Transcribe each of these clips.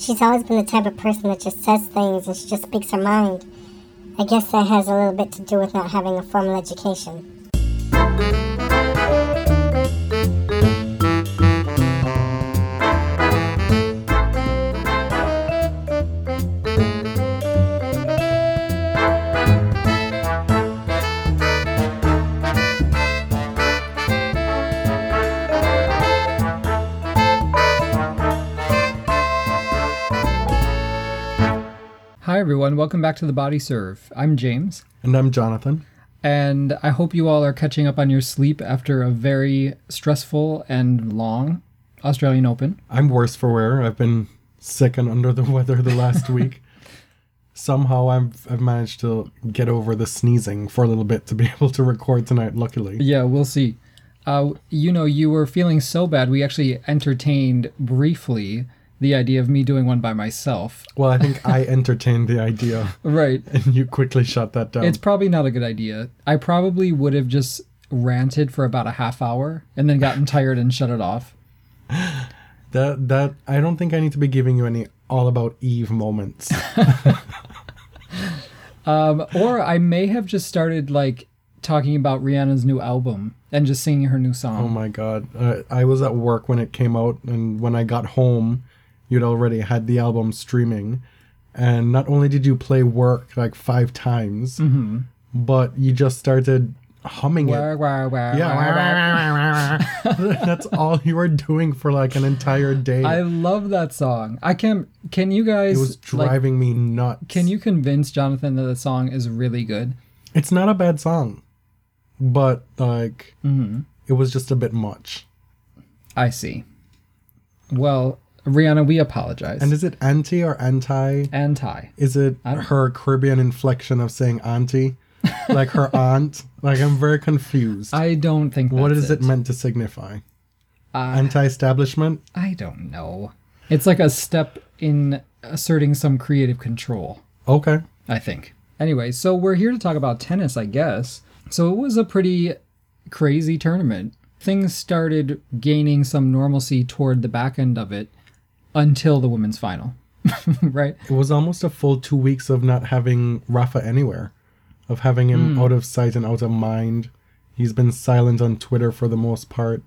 She's always been the type of person that just says things and she just speaks her mind. I guess that has a little bit to do with not having a formal education. Hi everyone, welcome back to The Body Serve. I'm James. And I'm Jonathan. And I hope you all are catching up on your sleep after a very stressful and long Australian Open. I'm worse for wear. I've been sick and under the weather the last week. Somehow I've managed to get over the sneezing for a little bit to be able to record tonight, luckily. Yeah, we'll see. You were feeling so bad, we actually entertained briefly the idea of me doing one by myself. Well, I think I entertained the idea. Right. And you quickly shut that down. It's probably not a good idea. I probably would have just ranted for about a half hour and then gotten tired and shut it off. That I don't think I need to be giving you any All About Eve moments. Or I may have just started talking about Rihanna's new album and just singing her new song. Oh my God. I was at work when it came out, and when I got home, you'd already had the album streaming, and not only did you play Work 5 times, mm-hmm. but you just started humming it. Yeah. That's all you were doing for an entire day. I love that song. Can you guys... It was driving me nuts. Can you convince Jonathan that the song is really good? It's not a bad song, but mm-hmm. it was just a bit much. I see. Well... Rihanna, we apologize. And is it Anti or Anti? Anti. Is it her Caribbean inflection of saying auntie? Her aunt? I'm very confused. I don't think that's... What is it meant to signify? Anti-establishment? I don't know. It's a step in asserting some creative control. Okay. I think. Anyway, so we're here to talk about tennis, I guess. So it was a pretty crazy tournament. Things started gaining some normalcy toward the back end of it. Until the women's final, right? It was almost a full 2 weeks of not having Rafa anywhere, of having him out of sight and out of mind. He's been silent on Twitter for the most part.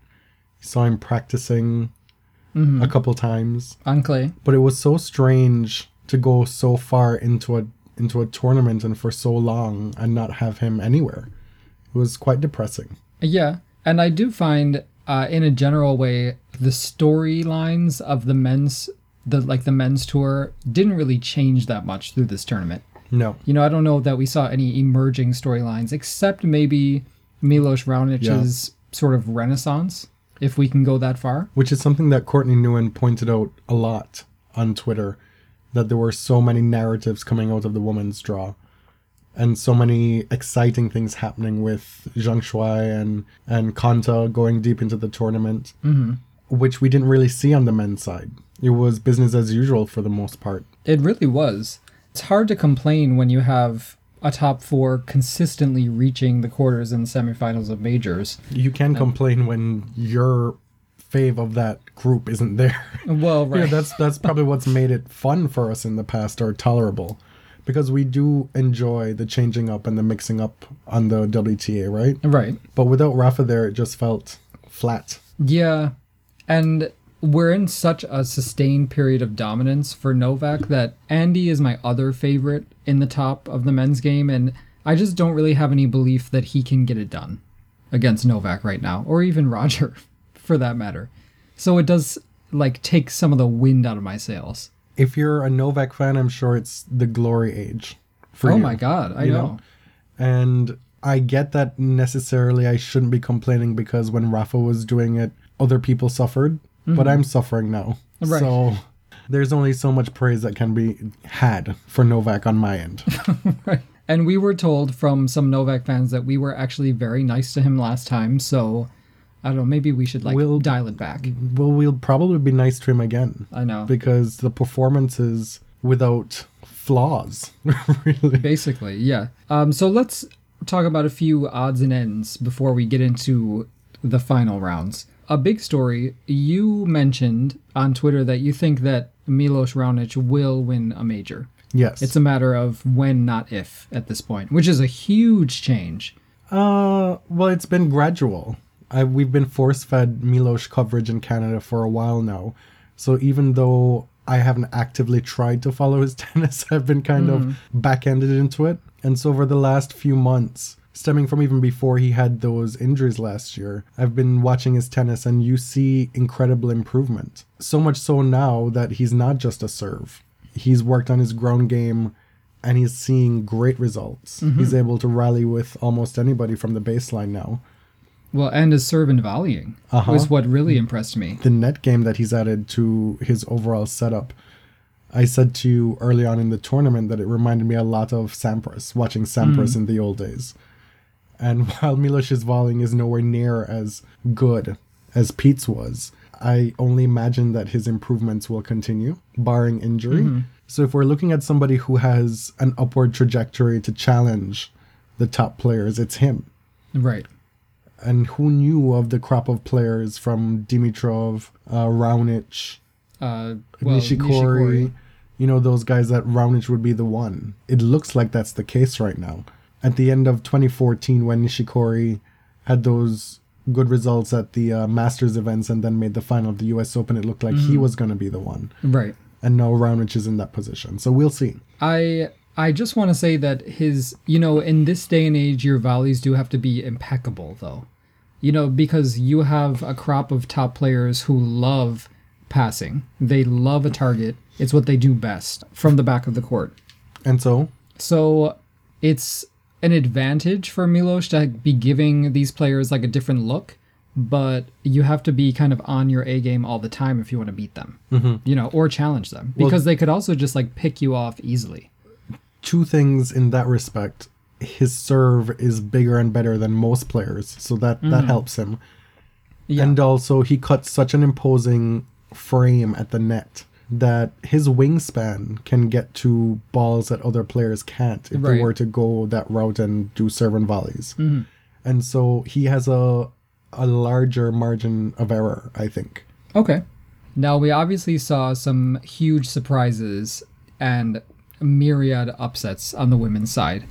Saw him practicing a couple times. On clay. But it was so strange to go so far into a tournament and for so long and not have him anywhere. It was quite depressing. Yeah, and I do find... in a general way, the storylines of the men's tour didn't really change that much through this tournament. No. I don't know that we saw any emerging storylines, except maybe Milos Raonic's sort of renaissance, if we can go that far. Which is something that Courtney Nguyen pointed out a lot on Twitter, that there were so many narratives coming out of the women's draw. And so many exciting things happening with Zhang Shuai and Konta going deep into the tournament, mm-hmm. which we didn't really see on the men's side. It was business as usual for the most part. It really was. It's hard to complain when you have a top four consistently reaching the quarters and semifinals of majors. You can complain when your fave of that group isn't there. Well, right. That's probably what's made it fun for us in the past, or tolerable. Because we do enjoy the changing up and the mixing up on the WTA, right? Right. But without Rafa there, it just felt flat. Yeah. And we're in such a sustained period of dominance for Novak that Andy is my other favorite in the top of the men's game. And I just don't really have any belief that he can get it done against Novak right now, or even Roger, for that matter. So it does take some of the wind out of my sails. If you're a Novak fan, I'm sure it's the glory age for you. Oh my God, I know. And I get that necessarily I shouldn't be complaining, because when Rafa was doing it, other people suffered, mm-hmm. but I'm suffering now. Right. So there's only so much praise that can be had for Novak on my end. Right. And we were told from some Novak fans that we were actually very nice to him last time, so... I don't know, maybe we should we'll dial it back. Well, we'll probably be nice to him again. I know. Because the performance is without flaws, really. Basically, yeah. So let's talk about a few odds and ends before we get into the final rounds. A big story, you mentioned on Twitter that you think that Milos Raonic will win a major. Yes. It's a matter of when, not if, at this point, which is a huge change. Well, it's been gradual. We've been force-fed Milos coverage in Canada for a while now. So even though I haven't actively tried to follow his tennis, I've been kind of back-ended into it. And so over the last few months, stemming from even before he had those injuries last year, I've been watching his tennis and you see incredible improvement. So much so now that he's not just a serve. He's worked on his ground game and he's seeing great results. Mm-hmm. He's able to rally with almost anybody from the baseline now. Well, and his serve and volleying was what really impressed me. The net game that he's added to his overall setup. I said to you early on in the tournament that it reminded me a lot of Sampras, watching Sampras in the old days. And while Milos's volleying is nowhere near as good as Pete's was, I only imagine that his improvements will continue, barring injury. Mm-hmm. So if we're looking at somebody who has an upward trajectory to challenge the top players, it's him. Right. And who knew of the crop of players from Dimitrov, Raonic, Nishikori, you know, those guys that Raonic would be the one. It looks like that's the case right now. At the end of 2014, when Nishikori had those good results at the Masters events and then made the final of the US Open, it looked like he was going to be the one. Right. And now Raonic is in that position. So we'll see. I just want to say that his, you know, in this day and age, your volleys do have to be impeccable, though. You know, because you have a crop of top players who love passing. They love a target. It's what they do best from the back of the court. And so? So it's an advantage for Milos to be giving these players like a different look, but you have to be kind of on your A game all the time if you want to beat them, you know, or challenge them, because they could also just like pick you off easily. Two things in that respect. His serve is bigger and better than most players, so that helps him. Yeah. And also he cuts such an imposing frame at the net that his wingspan can get to balls that other players can't if they were to go that route and do serve and volleys. Mm-hmm. And so he has a larger margin of error, I think. Okay. Now, we obviously saw some huge surprises and myriad upsets on the women's side.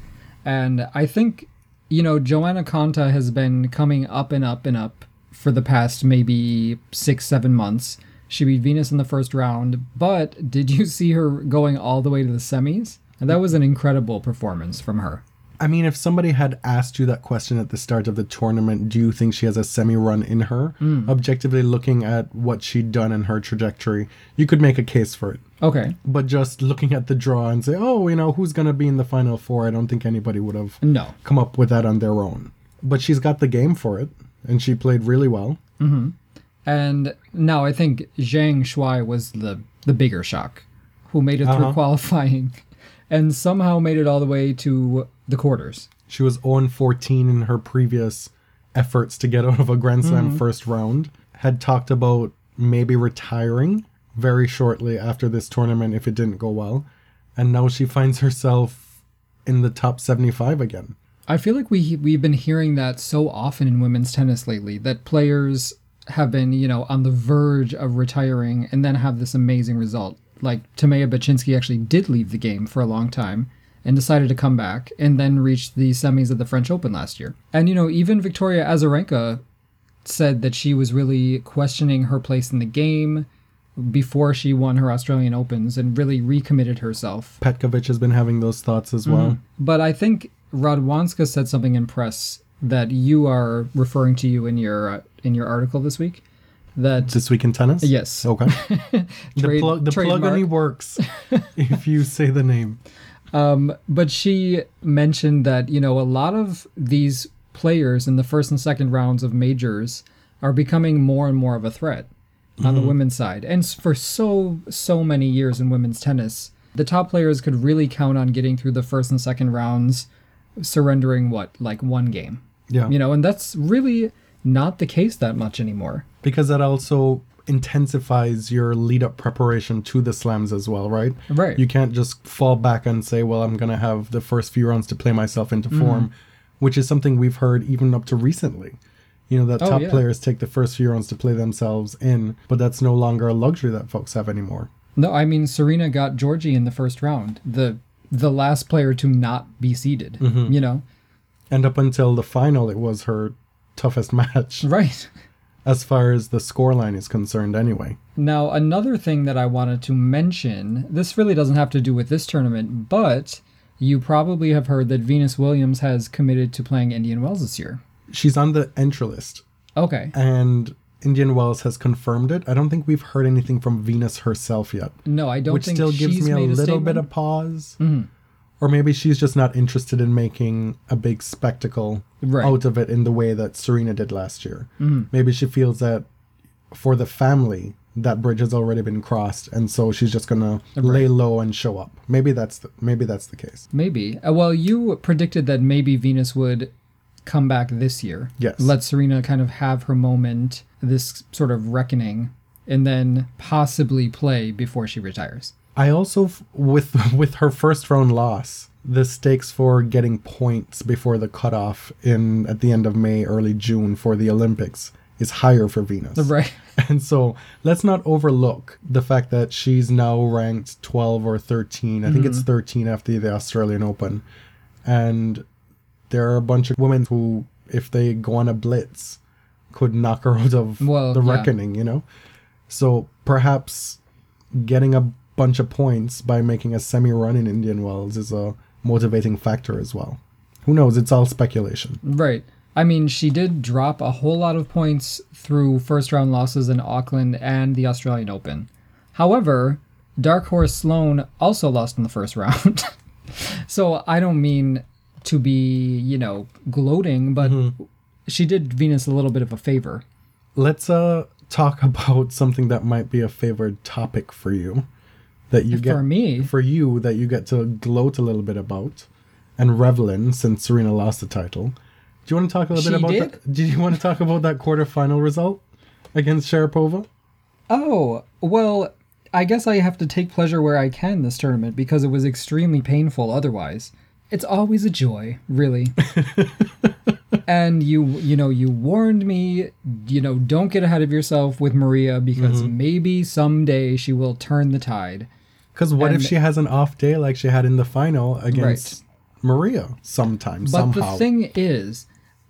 And I think, you know, Joanna Konta has been coming up and up and up for the past maybe 6-7 months. She beat Venus in the first round, but did you see her going all the way to the semis? And that was an incredible performance from her. I mean, if somebody had asked you that question at the start of the tournament, do you think she has a semi run in her? Objectively looking at what she'd done in her trajectory, you could make a case for it. Okay. But just looking at the draw and say, oh, you know, who's going to be in the final four? I don't think anybody would have come up with that on their own. But she's got the game for it, and she played really well. Mm-hmm. And now I think Zhang Shuai was the bigger shock, who made it through qualifying and somehow made it all the way to the quarters. She was 0-14 in her previous efforts to get out of a Grand Slam first round, had talked about maybe retiring very shortly after this tournament if it didn't go well. And now she finds herself in the top 75 again. I feel like we've been hearing that so often in women's tennis lately, that players have been, you know, on the verge of retiring and then have this amazing result. Like, Tamea Baczynski actually did leave the game for a long time and decided to come back and then reached the semis of the French Open last year. And, you know, even Victoria Azarenka said that she was really questioning her place in the game before she won her Australian Opens and really recommitted herself. Petkovic has been having those thoughts as well. But I think Radwanska said something in press that you are referring to you in your article this week. That This Week in Tennis? Yes. Okay. The plug only works if you say the name. But she mentioned that, you know, a lot of these players in the first and second rounds of majors are becoming more and more of a threat on the women's side. And for so many years in women's tennis, the top players could really count on getting through the first and second rounds, surrendering like one game. Yeah. You know, and that's really not the case that much anymore. Because that also intensifies your lead-up preparation to the slams as well, right? Right. You can't just fall back and say, well, I'm going to have the first few rounds to play myself into form, which is something we've heard even up to recently. You know, that top players take the first few rounds to play themselves in, but that's no longer a luxury that folks have anymore. No, I mean, Serena got Georgie in the first round, the last player to not be seeded, mm-hmm. you know? And up until the final, it was her toughest match. Right. As far as the scoreline is concerned, anyway. Now, another thing that I wanted to mention, this really doesn't have to do with this tournament, but you probably have heard that Venus Williams has committed to playing Indian Wells this year. She's on the entry list. Okay. And Indian Wells has confirmed it. I don't think we've heard anything from Venus herself yet. No, I don't think she's made a statement. Which still gives me a little bit of pause. Mm-hmm. Or maybe she's just not interested in making a big spectacle right. out of it in the way that Serena did last year. Mm-hmm. Maybe she feels that for the family, that bridge has already been crossed, and so she's just going to lay low and show up. Maybe that's the case. Maybe. Well, you predicted that maybe Venus would come back this year. Yes. Let Serena kind of have her moment, this sort of reckoning, and then possibly play before she retires. I also, with her first round loss, the stakes for getting points before the cutoff at the end of May, early June for the Olympics is higher for Venus. Right. And so let's not overlook the fact that she's now ranked 12 or 13. I think it's 13 after the Australian Open. And there are a bunch of women who, if they go on a blitz, could knock her out of the reckoning, you know? So perhaps getting a bunch of points by making a semi-run in Indian Wells is a motivating factor as well. Who knows? It's all speculation. Right. I mean, she did drop a whole lot of points through first-round losses in Auckland and the Australian Open. However, Dark Horse Sloane also lost in the first round. So I don't mean to be, you know, gloating, but she did Venus a little bit of a favor. Let's talk about something that might be a favored topic for you. That you get to gloat a little bit about and revel in, since Serena lost the title. Do you want to talk a little bit about that? Do you want to talk about that quarterfinal result against Sharapova? Oh, well, I guess I have to take pleasure where I can this tournament, because it was extremely painful otherwise. It's always a joy, really. And you warned me, you know, don't get ahead of yourself with Maria, because maybe someday she will turn the tide. Because if she has an off day like she had in the final against Maria somehow? But the thing is,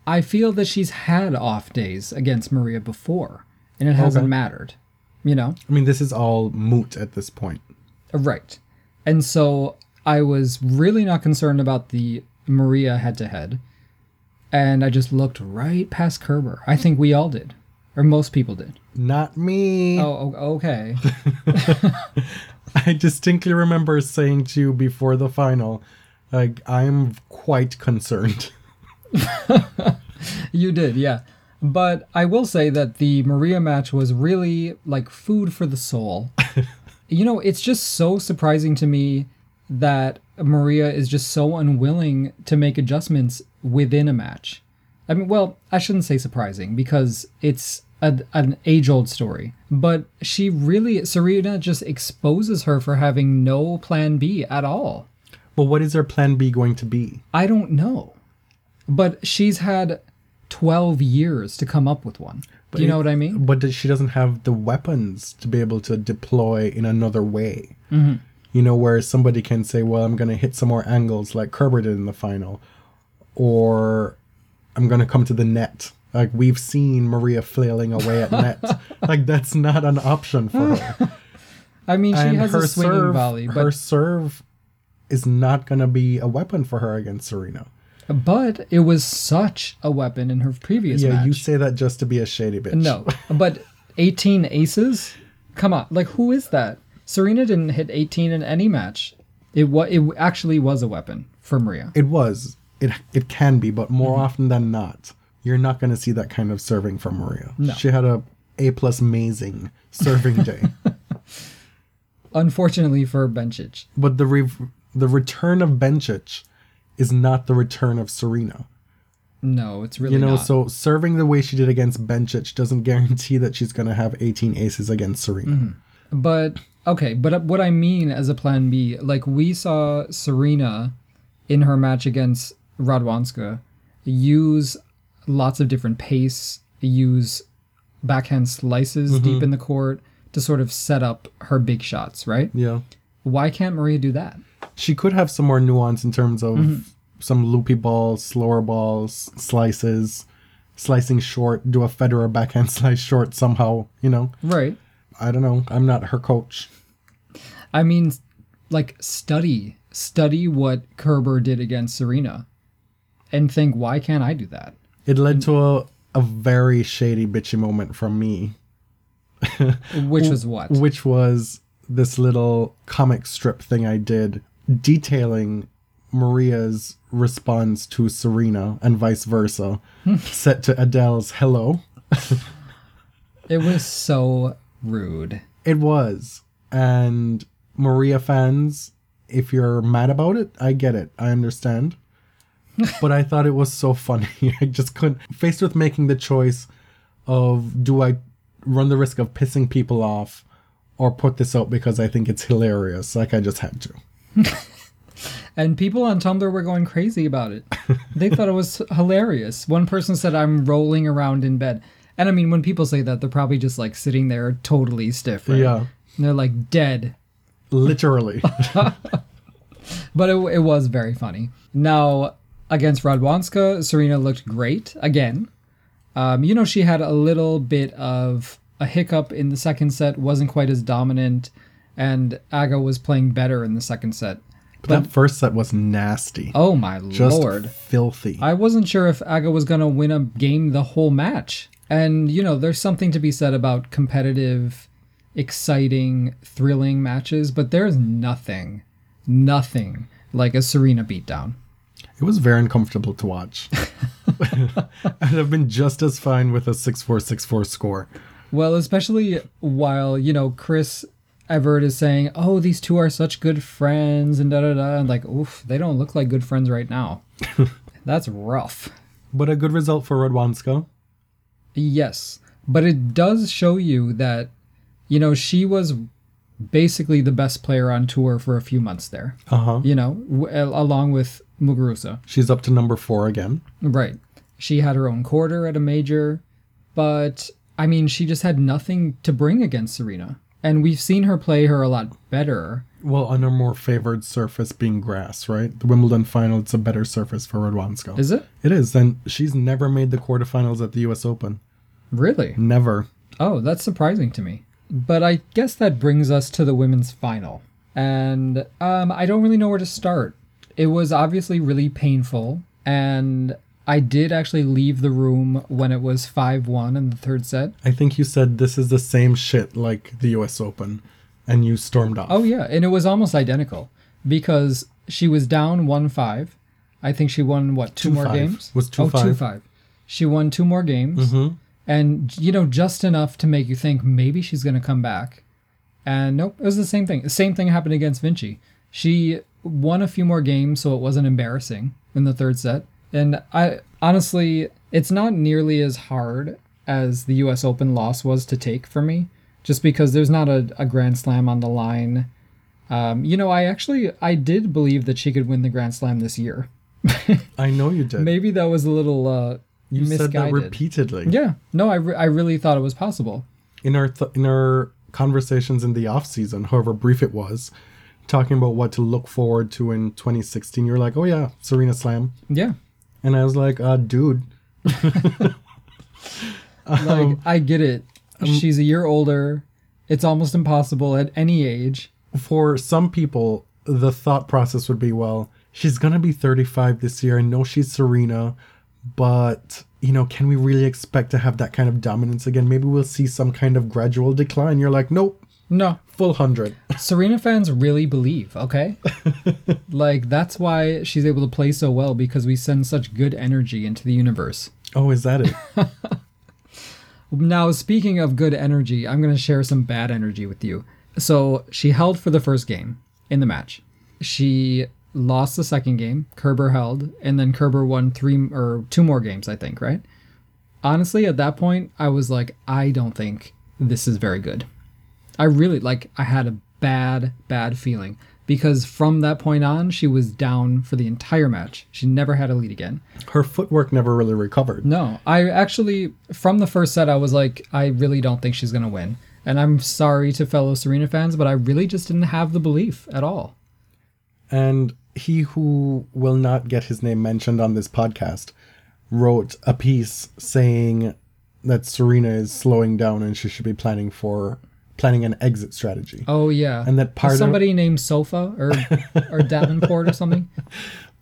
I feel that she's had off days against Maria before, and it hasn't mattered, you know? I mean, this is all moot at this point. Right. And so I was really not concerned about the Maria head-to-head, and I just looked right past Kerber. I think we all did, or most people did. Not me. Oh, okay. I distinctly remember saying to you before the final, like, I'm quite concerned. You did, yeah. But I will say that the Maria match was really like food for the soul. You know, it's just so surprising to me that Maria is just so unwilling to make adjustments within a match. I mean, well, I shouldn't say surprising, because it's an age-old story. But Serena just exposes her for having no plan B at all. But what is her plan B going to be? I don't know. But she's had 12 years to come up with one. Do you know what I mean? But she doesn't have the weapons to be able to deploy in another way. Mm-hmm. You know, where somebody can say, well, I'm going to hit some more angles like Kerber did in the final, or I'm going to come to the net. Like, we've seen Maria flailing away at net. Like, that's not an option for her. I mean, she has a swinging volley. But her serve is not going to be a weapon for her against Serena. But it was such a weapon in her previous match. Yeah, you say that just to be a shady bitch. No, but 18 aces? Come on. Like, who is that? Serena didn't hit 18 in any match. It actually was a weapon for Maria. It was. It can be, but more often than not, you're not going to see that kind of serving from Maria. No. She had a A-plus amazing serving day. Unfortunately for Bencic. But the return of Bencic is not the return of Serena. No, it's really not. You know, so serving the way she did against Bencic doesn't guarantee that she's going to have 18 aces against Serena. Mm-hmm. But what I mean as a plan B, like, we saw Serena in her match against Radwanska use lots of different pace, use backhand slices deep in the court, to sort of set up her big shots, right? Yeah. Why can't Maria do that? She could have some more nuance in terms of some loopy balls, slower balls, slices, slicing short, do a Federer backhand slice short somehow, you know? Right. I don't know. I'm not her coach. I mean, like, study what Kerber did against Serena and think, why can't I do that? It led to a very shady, bitchy moment from me. Which was what? Which was this little comic strip thing I did detailing Maria's response to Serena and vice versa, set to Adele's Hello. It was so rude. It was. And Maria fans, if you're mad about it, I get it. I understand. But I thought it was so funny. I just couldn't. Faced with making the choice of, do I run the risk of pissing people off or put this out because I think it's hilarious? Like, I just had to. And people on Tumblr were going crazy about it. They thought it was hilarious. One person said, I'm rolling around in bed. And I mean, when people say that, they're probably just like sitting there totally stiff, right? Yeah. And they're like dead. Literally. But it was very funny. Now, against Radwanska, Serena looked great again. You know, she had a little bit of a hiccup in the second set, wasn't quite as dominant, and Aga was playing better in the second set. But that first set was nasty. Oh, my Lord. Just filthy. I wasn't sure if Aga was going to win a game the whole match. And, you know, there's something to be said about competitive, exciting, thrilling matches, but there's nothing like a Serena beatdown. It was very uncomfortable to watch. I'd have been just as fine with a 6-4, 6-4 score. Well, especially while, you know, Chris Evert is saying, oh, these two are such good friends and da-da-da. And like, oof, they don't look like good friends right now. That's rough. But a good result for Radwanska. Yes. But it does show you that, you know, she was basically the best player on tour for a few months there. Uh-huh. You know, along with Muguruza. She's up to number 4 again. Right. She had her own quarter at a major. But, I mean, she just had nothing to bring against Serena. And we've seen her play her a lot better. Well, on a more favored surface being grass, right? The Wimbledon final, it's a better surface for Radwanska. Is it? It is. And she's never made the quarterfinals at the US Open. Really? Never. Oh, that's surprising to me. But I guess that brings us to the women's final. And I don't really know where to start. It was obviously really painful. And I did actually leave the room when it was 5-1 in the third set. I think you said this is the same shit like the US Open, and you stormed off. Oh, yeah. And it was almost identical because she was down 1-5. I think she won, what, two more games? Was 2-5. 2-5. She won 2 more games. Mm-hmm. And, you know, just enough to make you think maybe she's going to come back. And nope, it was the same thing. The same thing happened against Vinci. She won a few more games, so it wasn't embarrassing in the third set. And I honestly, it's not nearly as hard as the US Open loss was to take for me, just because there's not a Grand Slam on the line. You know, I did believe that she could win the Grand Slam this year. I know you did. Maybe that was a little you misguided. Said that repeatedly. Yeah. No, I really thought it was possible. In our conversations in the off season, however brief it was, talking about what to look forward to in 2016, you're like, oh yeah, Serena Slam. Yeah. And I was like, dude. Like, I get it. She's a year older. It's almost impossible at any age. For some people, the thought process would be, well, she's going to be 35 this year. I know she's Serena, but, you know, can we really expect to have that kind of dominance again? Maybe we'll see some kind of gradual decline. You're like, nope. No. Full 100. Serena fans really believe, okay? Like, that's why she's able to play so well, because we send such good energy into the universe. Oh, is that it? Now, speaking of good energy, I'm going to share some bad energy with you. So, she held for the first game in the match. She lost the second game. Kerber held. And then Kerber won 2 more games, I think, right? Honestly, at that point, I was like, I don't think this is very good. I really, I had a bad feeling, because from that point on, she was down for the entire match. She never had a lead again. Her footwork never really recovered. No, I actually, from the first set, I was like, I really don't think she's going to win. And I'm sorry to fellow Serena fans, but I really just didn't have the belief at all. And he who will not get his name mentioned on this podcast wrote a piece saying that Serena is slowing down and she should be planning an exit strategy. Oh, yeah. And that part somebody named Sofa or Davenport or something.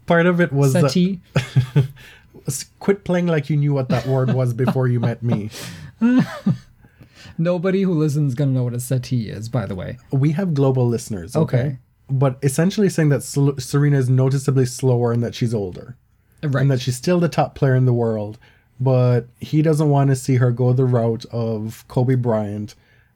Part of it was Settee. Quit playing like you knew what that word was before you met me. Nobody who listens is going to know what a settee is, by the way. We have global listeners, okay? But essentially saying that Serena is noticeably slower and that she's older. Right. And that she's still the top player in the world, but he doesn't want to see her go the route of Kobe Bryant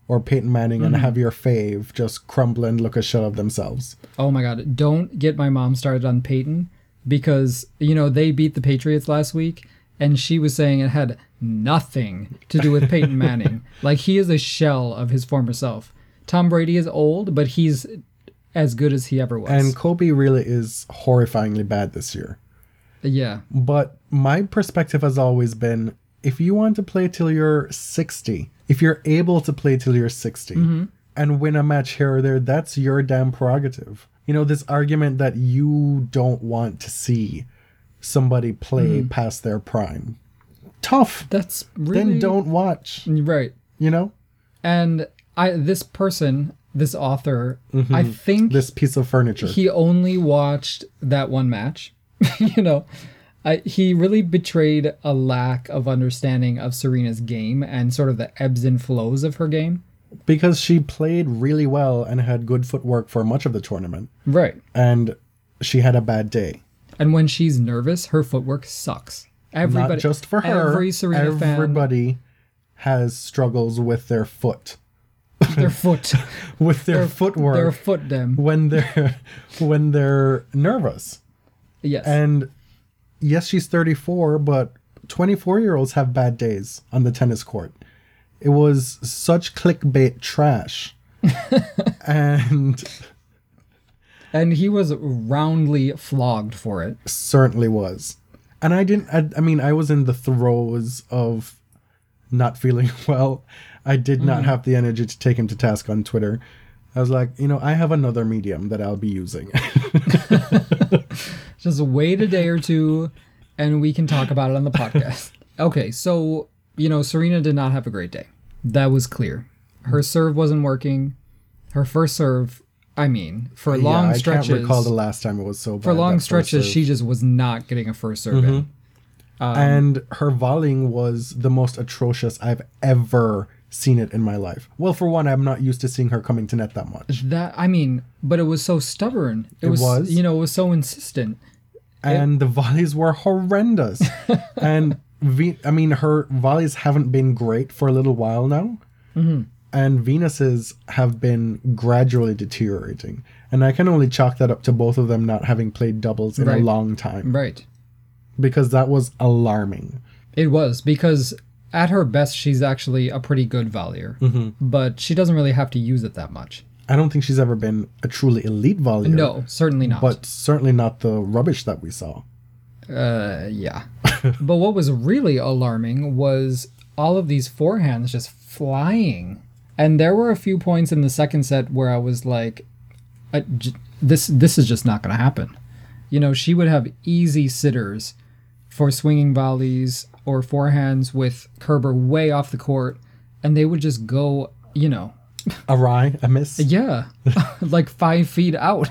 or Peyton Manning and have your fave just crumble and look a shell of themselves. Oh, my God. Don't get my mom started on Peyton because, you know, they beat the Patriots last week. And she was saying it had nothing to do with Peyton Manning. Like, he is a shell of his former self. Tom Brady is old, but he's as good as he ever was. And Kobe really is horrifyingly bad this year. Yeah. But my perspective has always been, if you want to play till you're 60, if you're able to play till you're 60 and win a match here or there, that's your damn prerogative. You know, this argument that you don't want to see somebody play past their prime. Tough. That's really... Then don't watch. Right. You know? And this author, I think... This piece of furniture. He only watched that one match. You know? He really betrayed a lack of understanding of Serena's game and sort of the ebbs and flows of her game. Because she played really well and had good footwork for much of the tournament. Right. And she had a bad day. And when she's nervous, her footwork sucks. Everybody, not just for her. Every Serena fan has struggles with their foot. With their footwork. Their foot them. When they're nervous. Yes. And yes, she's 34, but 24-year-olds have bad days on the tennis court. It was such clickbait trash. And he was roundly flogged for it. Certainly was. And I was in the throes of not feeling well. I did not have the energy to take him to task on Twitter. I was like, you know, I have another medium that I'll be using. Just wait a day or two and we can talk about it on the podcast. Okay, so, you know, Serena did not have a great day. That was clear. Her serve wasn't working. Her first serve... I mean, for long stretches... I can't recall the last time it was so bad. For long stretches, she just was not getting a first serve in. And her volleying was the most atrocious I've ever seen it in my life. Well, for one, I'm not used to seeing her coming to net that much. But it was so stubborn. It was? You know, it was so insistent. And the volleys were horrendous. And, her volleys haven't been great for a little while now. Mm-hmm. And Venus's have been gradually deteriorating. And I can only chalk that up to both of them not having played doubles in a long time. Right. Because that was alarming. It was, because at her best, she's actually a pretty good volleyer. But she doesn't really have to use it that much. I don't think she's ever been a truly elite volleyer. No, certainly not. But certainly not the rubbish that we saw. Yeah. But what was really alarming was all of these forehands just flying. And there were a few points in the second set where I was like, this is just not going to happen. You know, she would have easy sitters for swinging volleys or forehands with Kerber way off the court, and they would just go, you know... awry, amiss? Yeah, like 5 feet out.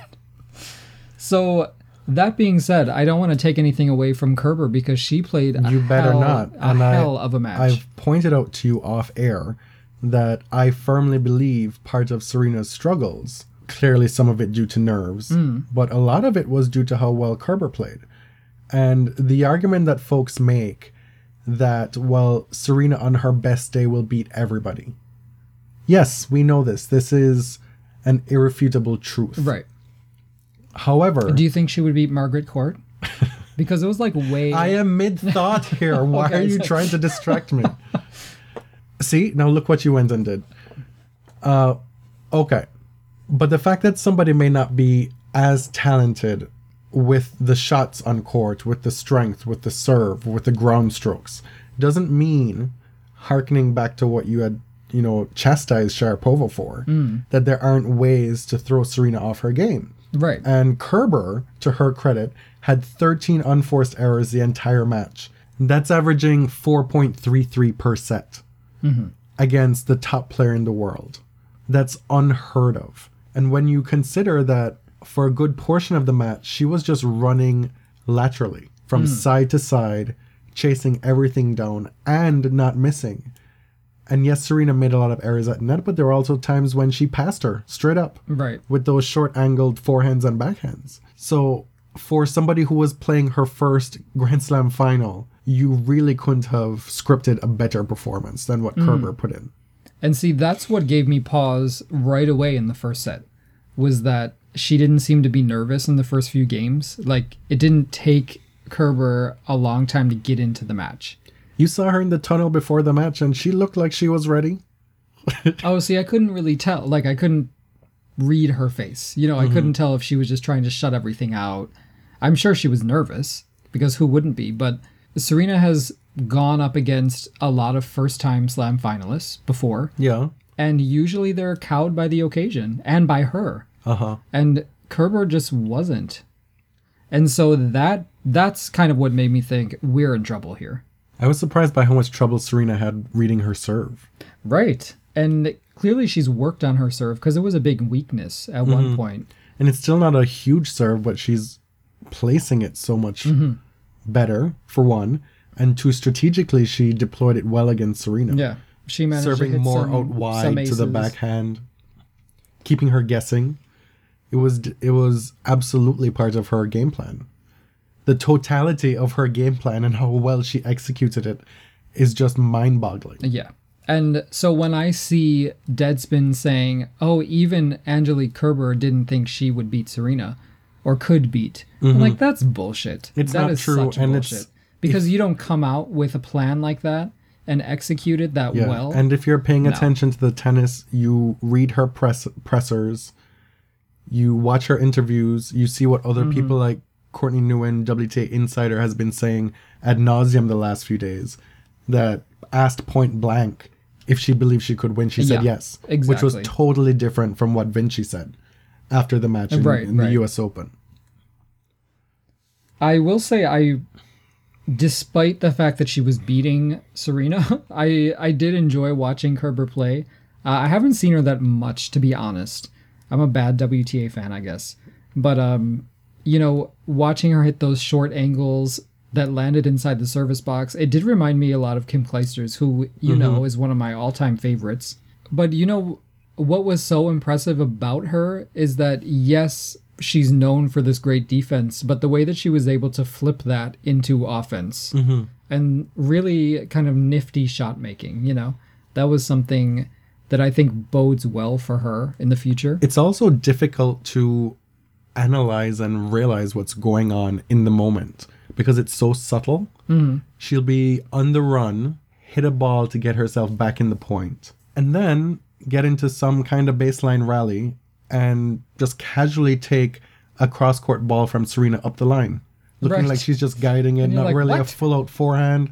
So, that being said, I don't want to take anything away from Kerber because she played a hell of a match. I've pointed out to you off air... that I firmly believe part of Serena's struggles, clearly some of it due to nerves, but a lot of it was due to how well Kerber played. And the argument that folks make that, well, Serena on her best day will beat everybody. Yes, we know this. This is an irrefutable truth. Right. However... Do you think she would beat Margaret Court? Because it was like way... I am mid-thought here. Why are you trying to distract me? See, now look what you went and did. Okay. But the fact that somebody may not be as talented with the shots on court, with the strength, with the serve, with the ground strokes, doesn't mean, hearkening back to what you had chastised Sharapova for, that there aren't ways to throw Serena off her game. Right. And Kerber, to her credit, had 13 unforced errors the entire match. That's averaging 4.33 per set against the top player in the world. That's unheard of. And when you consider that for a good portion of the match, she was just running laterally from side to side, chasing everything down and not missing. And yes, Serena made a lot of errors at net, but there were also times when she passed her straight up with those short-angled forehands and backhands. So for somebody who was playing her first Grand Slam final, you really couldn't have scripted a better performance than what Kerber put in. And see, that's what gave me pause right away in the first set, was that she didn't seem to be nervous in the first few games. Like, it didn't take Kerber a long time to get into the match. You saw her in the tunnel before the match, and she looked like she was ready. Oh, see, I couldn't really tell. Like, I couldn't read her face. You know, I couldn't tell if she was just trying to shut everything out. I'm sure she was nervous, because who wouldn't be? But Serena has gone up against a lot of first-time slam finalists before. Yeah. And usually they're cowed by the occasion and by her. Uh-huh. And Kerber just wasn't. And so that's kind of what made me think we're in trouble here. I was surprised by how much trouble Serena had reading her serve. Right. And clearly she's worked on her serve, because it was a big weakness at one point. And it's still not a huge serve, but she's placing it so much better, for one. And two, strategically, she deployed it well against Serena. Yeah. She managed serving to hit more out wide to the backhand, keeping her guessing. It was absolutely part of her game plan. The totality of her game plan and how well she executed it is just mind-boggling. Yeah. And so when I see Deadspin saying, oh, even Angelique Kerber didn't think she would beat Serena or could beat, I'm like, that's bullshit. It's not true. Because you don't come out with a plan like that and execute it that well. And if you're paying attention to the tennis, you read her pressers, you watch her interviews, you see what other people like Courtney Nguyen, WTA Insider, has been saying ad nauseum the last few days, that asked point blank if she believed she could win. She said yes, exactly. Which was totally different from what Vinci said after the match in the US Open. I will say despite the fact that she was beating Serena, I did enjoy watching Kerber play. I haven't seen her that much, to be honest. I'm a bad WTA fan, I guess. But, watching her hit those short angles that landed inside the service box, it did remind me a lot of Kim Clijsters, who, you know, is one of my all-time favorites. But, what was so impressive about her is that, yes, she's known for this great defense, but the way that she was able to flip that into offense and really kind of nifty shot making, that was something that I think bodes well for her in the future. It's also difficult to analyze and realize what's going on in the moment because it's so subtle. She'll be on the run, hit a ball to get herself back in the point, and then get into some kind of baseline rally and just casually take a cross-court ball from Serena up the line. Looking like she's just guiding it, not like, really a full-out forehand.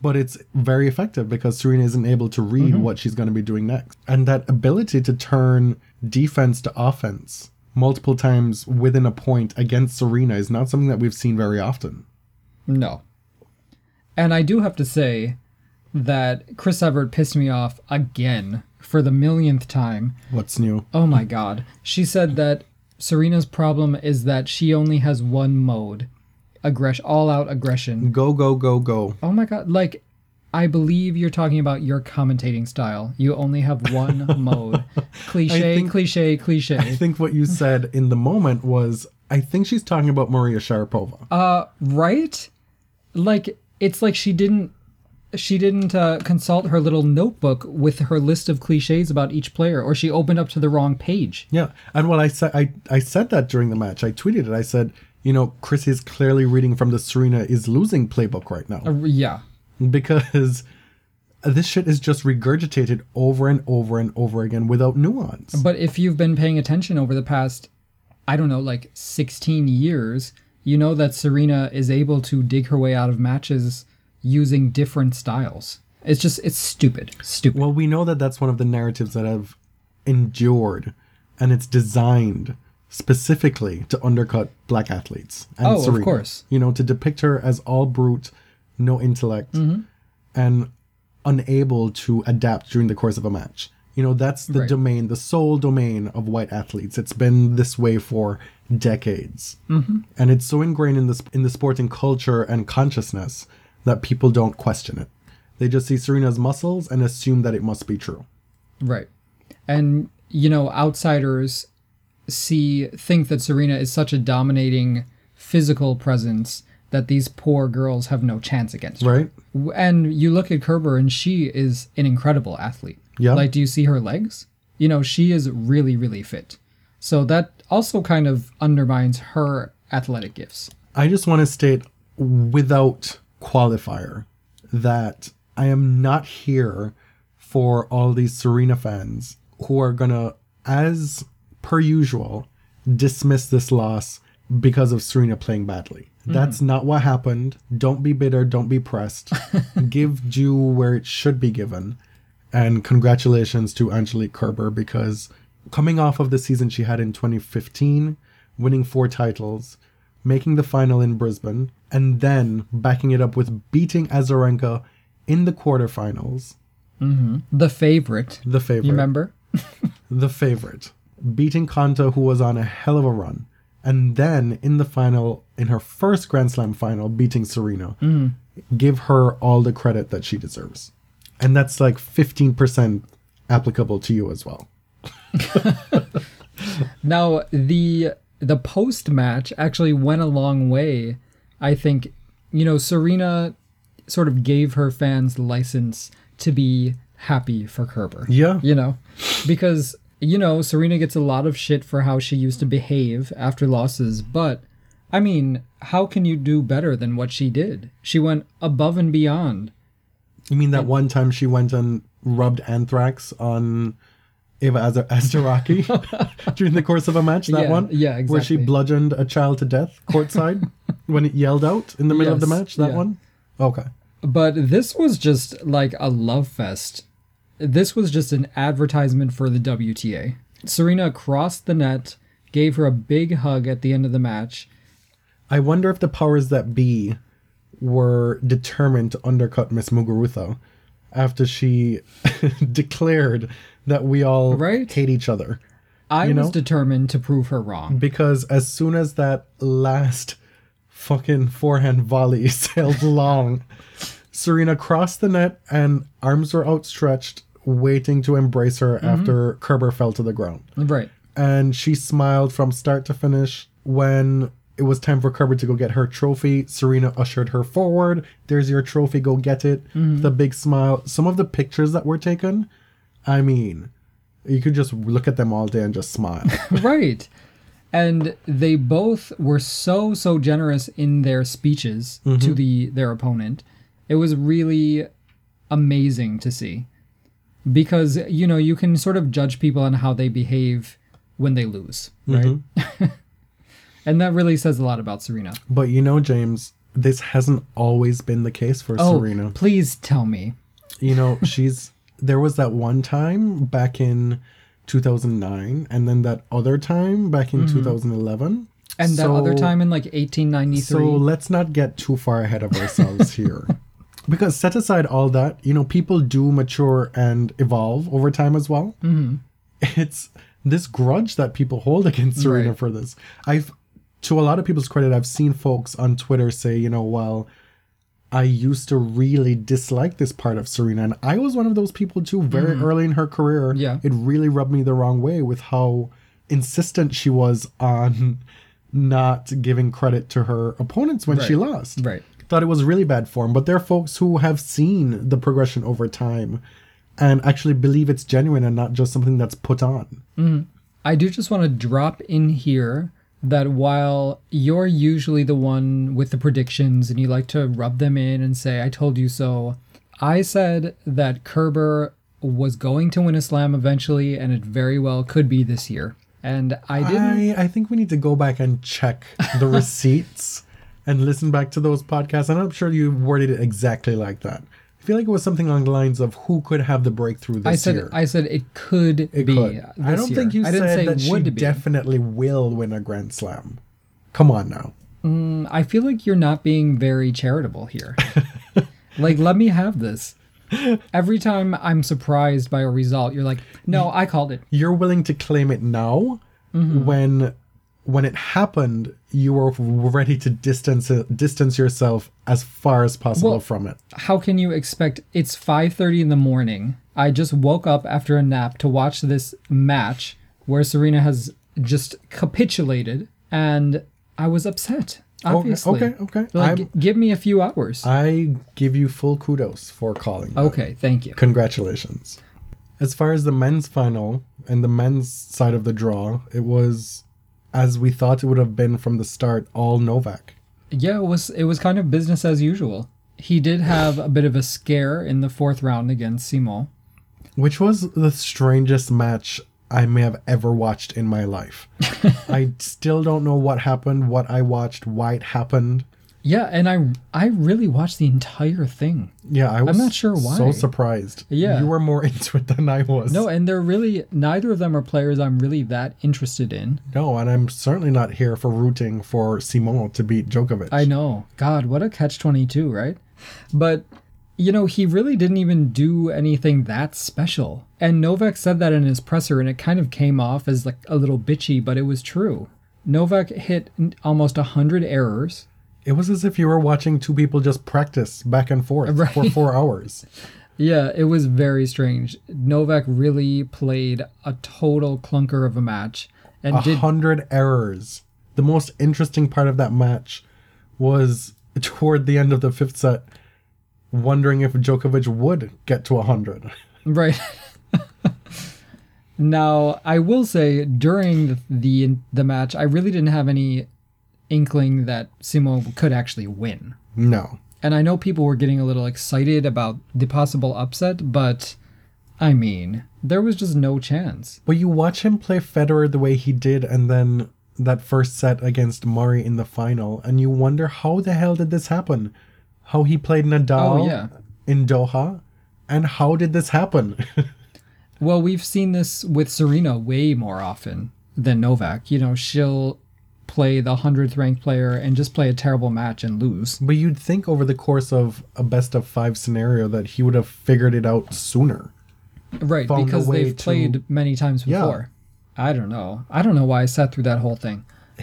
But it's very effective because Serena isn't able to read what she's going to be doing next. And that ability to turn defense to offense multiple times within a point against Serena is not something that we've seen very often. No. And I do have to say that Chris Evert pissed me off again for the millionth time. What's new? Oh my God. She said that Serena's problem is that she only has one mode. All-out aggression. Go, go, go, go. Oh my God. Like, I believe you're talking about your commentating style. You only have one mode. Cliche. I think what you said in the moment was, I think she's talking about Maria Sharapova. Right? Like, it's like she didn't consult her little notebook with her list of cliches about each player, or she opened up to the wrong page. Yeah, and what I said, I said that during the match. I tweeted it. I said, Chris is clearly reading from the Serena is losing playbook right now. Yeah. Because this shit is just regurgitated over and over and over again without nuance. But if you've been paying attention over the past, 16 years, you know that Serena is able to dig her way out of matches using different styles. It's just, it's stupid. Stupid. Well, we know that that's one of the narratives that have endured, and it's designed specifically to undercut black athletes. And Serena, of course. You know, to depict her as all brute, no intellect, and unable to adapt during the course of a match. You know, that's the domain, the sole domain of white athletes. It's been this way for decades. And it's so ingrained in the sporting culture and consciousness that people don't question it. They just see Serena's muscles and assume that it must be true. Right. And, you know, outsiders think that Serena is such a dominating physical presence that these poor girls have no chance against her. Right. And you look at Kerber, and she is an incredible athlete. Yeah. Like, do you see her legs? You know, she is really, really fit. So that also kind of undermines her athletic gifts. I just want to state without qualifier that I am not here for all these Serena fans who are going to, as per usual, dismiss this loss because of Serena playing badly. That's not what happened. Don't be bitter. Don't be pressed. Give due where it should be given. And congratulations to Angelique Kerber, because coming off of the season she had in 2015, winning 4 titles, making the final in Brisbane, and then backing it up with beating Azarenka in the quarterfinals. The favorite. The favorite. You remember? The favorite. Beating Konta, who was on a hell of a run. And then in the final, in her first Grand Slam final, beating Serena, give her all the credit that she deserves. And that's like 15% applicable to you as well. Now, the post-match actually went a long way. I think, you know, Serena sort of gave her fans license to be happy for Kerber. Yeah. You know, because... You know, Serena gets a lot of shit for how she used to behave after losses, but, I mean, how can you do better than what she did? She went above and beyond. You mean that one time she went and rubbed anthrax on Eva Azteraki during the course of a match, that one? Yeah, exactly. Where she bludgeoned a child to death courtside when it yelled out in the middle of the match, that one? Okay. But this was just like a love fest. This was just an advertisement for the WTA. Serena crossed the net, gave her a big hug at the end of the match. I wonder if the powers that be were determined to undercut Miss Muguruza after she declared that we all hate each other. I was determined to prove her wrong. Because as soon as that last fucking forehand volley sailed long, Serena crossed the net and arms were outstretched, waiting to embrace her after Kerber fell to the ground. Right. And she smiled from start to finish. When it was time for Kerber to go get her trophy, Serena ushered her forward. There's your trophy, go get it. The big smile. Some of the pictures that were taken, I mean, you could just look at them all day and just smile. Right. And they both were so, so generous in their speeches to their opponent. It was really amazing to see, because, you know, you can sort of judge people on how they behave when they lose, right? And that really says a lot about Serena. But, you know, James, this hasn't always been the case for Serena. Please tell me. You know, there was that one time back in 2009, and then that other time back in 2011. And that other time in like 1893. So let's not get too far ahead of ourselves here. Because set aside all that, you know, people do mature and evolve over time as well. It's this grudge that people hold against Serena for this. To a lot of people's credit, I've seen folks on Twitter say, you know, well, I used to really dislike this part of Serena. And I was one of those people too, very early in her career. Yeah. It really rubbed me the wrong way with how insistent she was on not giving credit to her opponents when she lost. Right. Thought it was really bad form. But there are folks who have seen the progression over time and actually believe it's genuine and not just something that's put on. I do just want to drop in here that while you're usually the one with the predictions and you like to rub them in and say, I told you so, I said that Kerber was going to win a slam eventually, and it very well could be this year. And I didn't. I think we need to go back and check the receipts and listen back to those podcasts. I'm not sure you worded it exactly like that. I feel like it was something along the lines of who could have the breakthrough this year. I said it could be. I don't think you said that she definitely will win a Grand Slam. Come on now. I feel like you're not being very charitable here. Like, let me have this. Every time I'm surprised by a result, you're like, no, I called it. You're willing to claim it now when it happened, you were ready to distance yourself as far as possible from it. How can you expect? It's 5:30 in the morning. I just woke up after a nap to watch this match where Serena has just capitulated, and I was upset, obviously. Okay. Like, give me a few hours. I give you full kudos for calling that. Okay, thank you. Congratulations. As far as the men's final and the men's side of the draw, it was... as we thought it would have been from the start, all Novak. Yeah, it was kind of business as usual. He did have a bit of a scare in the fourth round against Simon. Which was the strangest match I may have ever watched in my life. I still don't know what happened, what I watched, why it happened. Yeah, and I really watched the entire thing. Yeah, I'm not sure why. So surprised. Yeah. You were more into it than I was. No, and they're really, neither of them are players I'm really that interested in. No, and I'm certainly not here for rooting for Simon to beat Djokovic. I know. God, what a catch-22, right? But, you know, he really didn't even do anything that special. And Novak said that in his presser, and it kind of came off as like a little bitchy, but it was true. Novak hit almost 100 errors. It was as if you were watching two people just practice back and forth for 4 hours. Yeah, it was very strange. Novak really played a total clunker of a match. 100 errors. The most interesting part of that match was toward the end of the fifth set, wondering if Djokovic would get to 100. Right. Now, I will say, during the match, I really didn't have any... inkling that Simon could actually win. No. And I know people were getting a little excited about the possible upset, but, I mean, there was just no chance. But you watch him play Federer the way he did, and then that first set against Murray in the final, and you wonder how the hell did this happen? How he played Nadal in Doha, and how did this happen? Well, we've seen this with Serena way more often than Novak. You know, she'll... play the 100th ranked player and just play a terrible match and lose. But you'd think over the course of a best-of-5 scenario that he would have figured it out sooner. Right, because they've played many times before. Yeah. I don't know. I don't know why I sat through that whole thing.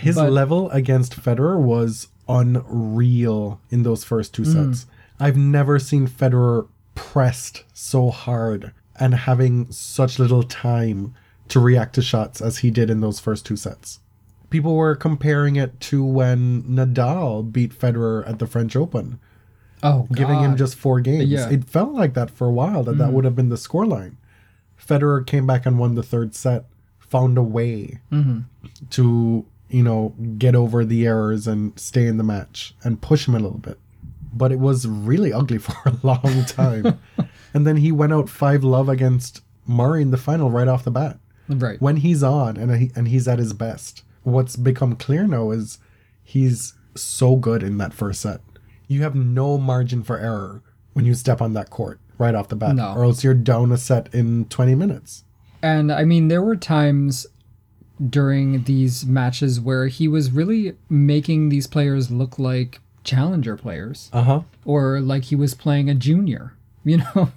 His level against Federer was unreal in those first two sets. I've never seen Federer pressed so hard and having such little time to react to shots as he did in those first two sets. People were comparing it to when Nadal beat Federer at the French Open. Oh, God. Giving him just 4 games. Yeah. It felt like that for a while, that would have been the scoreline. Federer came back and won the third set, found a way to, you know, get over the errors and stay in the match and push him a little bit. But it was really ugly for a long time. And then he went out 5-love against Murray in the final right off the bat. Right. When he's on and he's at his best. What's become clear now is he's so good in that first set. You have no margin for error when you step on that court right off the bat. No. Or else you're down a set in 20 minutes. And, I mean, there were times during these matches where he was really making these players look like challenger players. Uh-huh. Or like he was playing a junior, you know?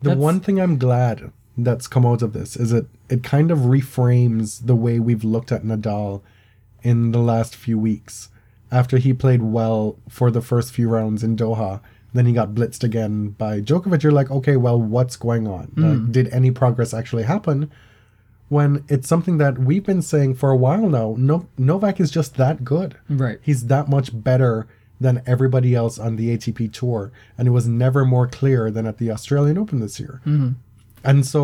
The one thing I'm glad... that's come out of this is it kind of reframes the way we've looked at Nadal in the last few weeks. After he played well for the first few rounds in Doha, then he got blitzed again by Djokovic. You're like, okay, well, what's going on? Like, did any progress actually happen? When it's something that we've been saying for a while now, Novak is just that good. Right. He's that much better than everybody else on the ATP tour, and it was never more clear than at the Australian Open this year. And so,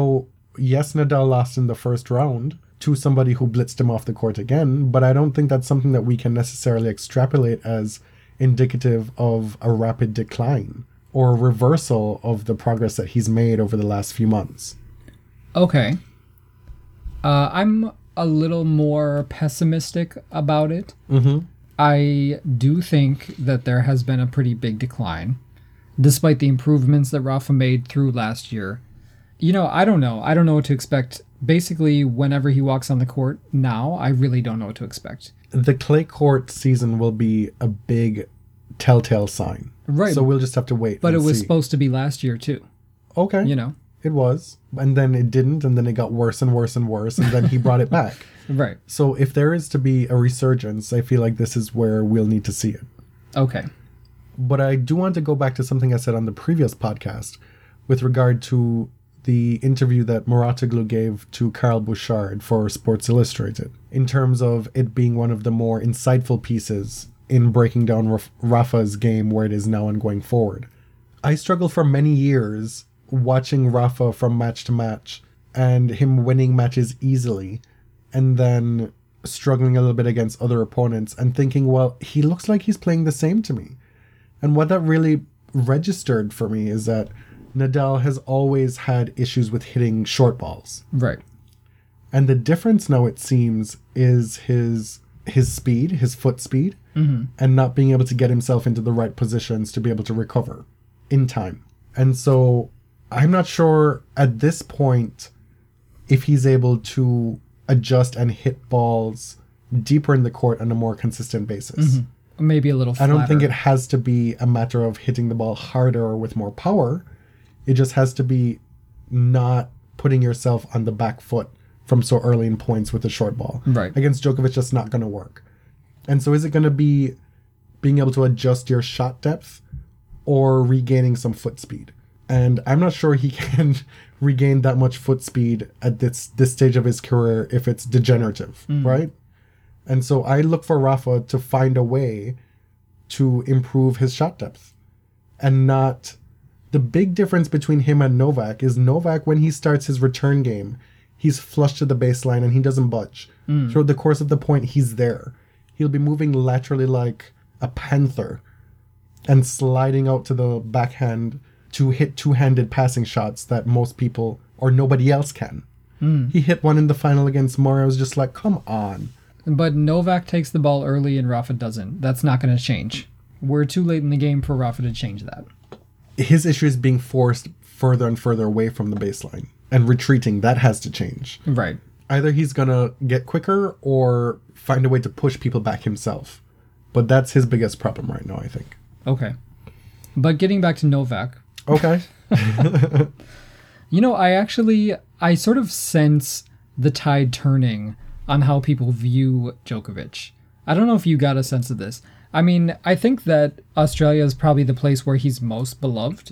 yes, Nadal lost in the first round to somebody who blitzed him off the court again, but I don't think that's something that we can necessarily extrapolate as indicative of a rapid decline or a reversal of the progress that he's made over the last few months. Okay. I'm a little more pessimistic about it. I do think that there has been a pretty big decline. despite the improvements that Rafa made through last year. You know, I don't know. I don't know what to expect. Basically, whenever he walks on the court now, I really don't know what to expect. The clay court season will be a big telltale sign. Right. So we'll just have to wait. But it was supposed to be last year, too. Okay. You know? It was. And then it didn't. And then it got worse and worse and worse. And then he brought it back. Right. So if there is to be a resurgence, I feel like this is where we'll need to see it. Okay. But I do want to go back to something I said on the previous podcast with regard to the interview that Muratoglu gave to Carl Bouchard for Sports Illustrated, in terms of it being one of the more insightful pieces in breaking down Rafa's game where it is now and going forward. I struggled for many years watching Rafa from match to match and him winning matches easily and then struggling a little bit against other opponents and thinking, well, he looks like he's playing the same to me. And what that really registered for me is that Nadal has always had issues with hitting short balls. Right. And the difference now, it seems, is his speed, his foot speed, and not being able to get himself into the right positions to be able to recover in time. And so I'm not sure at this point if he's able to adjust and hit balls deeper in the court on a more consistent basis. Maybe a little flatter. I don't think it has to be a matter of hitting the ball harder or with more power. It just has to be not putting yourself on the back foot from so early in points with a short ball. Right. Against Djokovic, that's not going to work. And so is it going to be being able to adjust your shot depth or regaining some foot speed? And I'm not sure he can regain that much foot speed at this stage of his career if it's degenerative, right? And so I look for Rafa to find a way to improve his shot depth and not... The big difference between him and Novak is Novak, when he starts his return game, he's flush to the baseline and he doesn't budge. Throughout the course of the point, he's there. He'll be moving laterally like a panther and sliding out to the backhand to hit two-handed passing shots that most people or nobody else can. He hit one in the final against Murray. I was just like, come on. But Novak takes the ball early and Rafa doesn't. That's not going to change. We're too late in the game for Rafa to change that. His issue is being forced further and further away from the baseline and retreating. That has to change. Right. Either he's going to get quicker or find a way to push people back himself. But that's his biggest problem right now, I think. Okay. But getting back to Novak. Okay. You know, I sort of sense the tide turning on how people view Djokovic. I don't know if you got a sense of this. I mean, I think that Australia is probably the place where he's most beloved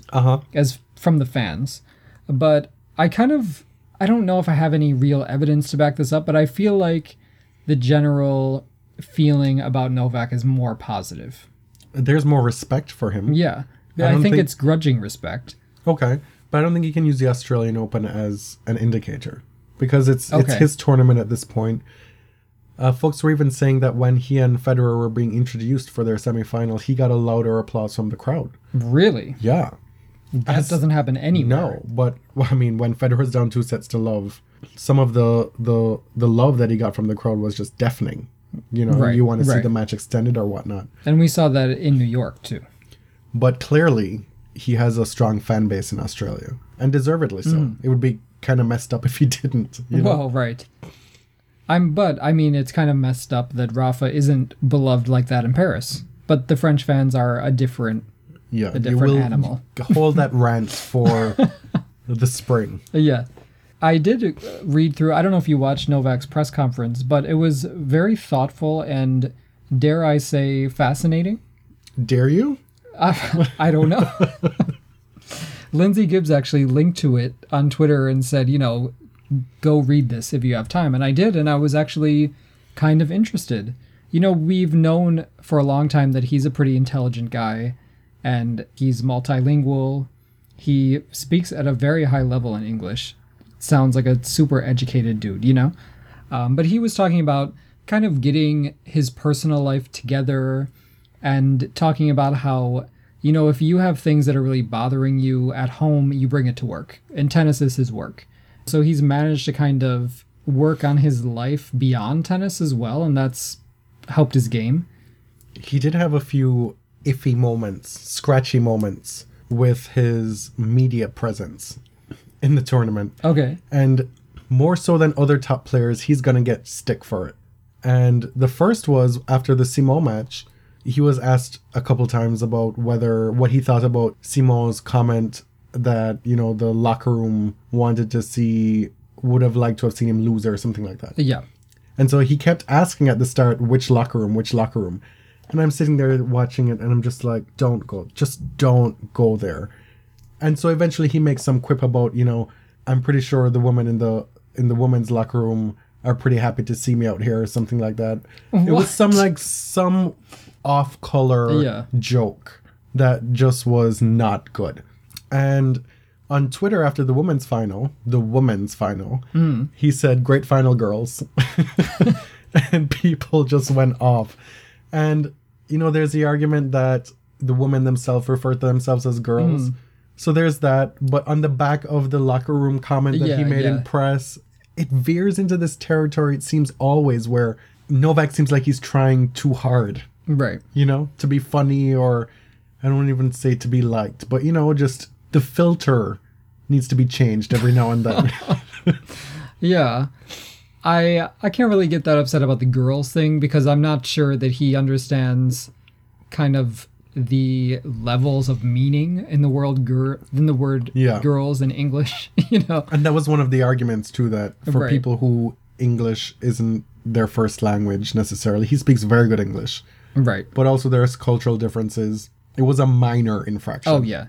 as from the fans. But I don't know if I have any real evidence to back this up, but I feel like the general feeling about Novak is more positive. There's more respect for him. Yeah. I think it's grudging respect. Okay. But I don't think he can use the Australian Open as an indicator because it's his tournament at this point. Folks were even saying that when he and Federer were being introduced for their semifinal, he got a louder applause from the crowd. Really? Yeah. That doesn't happen anywhere. No, but when Federer's down 2-0, some of the love that he got from the crowd was just deafening. You know, right, you want to see the match extended or whatnot. And we saw that in New York too. But clearly, he has a strong fan base in Australia, and deservedly so. It would be kind of messed up if he didn't. You know? Well, right. It's kind of messed up that Rafa isn't beloved like that in Paris. But the French fans are a different animal. Hold that rant for the spring. Yeah. I did read through, I don't know if you watched Novak's press conference, but it was very thoughtful and, dare I say, fascinating. Dare you? I don't know. Lindsay Gibbs actually linked to it on Twitter and said, go read this if you have time. And I did, and I was actually kind of interested. You know, we've known for a long time that he's a pretty intelligent guy, and he's multilingual. He speaks at a very high level in English. Sounds like a super educated dude, you know? But he was talking about kind of getting his personal life together and talking about how, you know, if you have things that are really bothering you at home, you bring it to work. And tennis is his work. So he's managed to kind of work on his life beyond tennis as well, and that's helped his game. He did have a few iffy moments, scratchy moments with his media presence in the tournament. Okay. And more so than other top players, he's going to get stick for it. And the first was after the Simon match, he was asked a couple times about what he thought about Simon's comment that, you know, the locker room wanted to see, would have liked to have seen him lose or something like that. Yeah. And so he kept asking at the start, which locker room? And I'm sitting there watching it and I'm just like, don't go. Just don't go there. And so eventually he makes some quip about, you know, I'm pretty sure the women in the women's locker room are pretty happy to see me out here or something like that. What? It was some off-color joke that just was not good. And on Twitter after the women's final, he said, "Great final, girls." And people just went off. And, you know, there's the argument that the women themselves refer to themselves as girls. Mm. So there's that. But on the back of the locker room comment that he made in press, it veers into this territory, it seems always, where Novak seems like he's trying too hard. Right. You know, to be funny, or I don't even say to be liked. But, you know, just the filter needs to be changed every now and then. Yeah. I can't really get that upset about the girls thing, because I'm not sure that he understands kind of the levels of meaning in the word girls in English, you know. And that was one of the arguments too, that for people who English isn't their first language necessarily, he speaks very good English. Right. But also there's cultural differences. It was a minor infraction. Oh, yeah.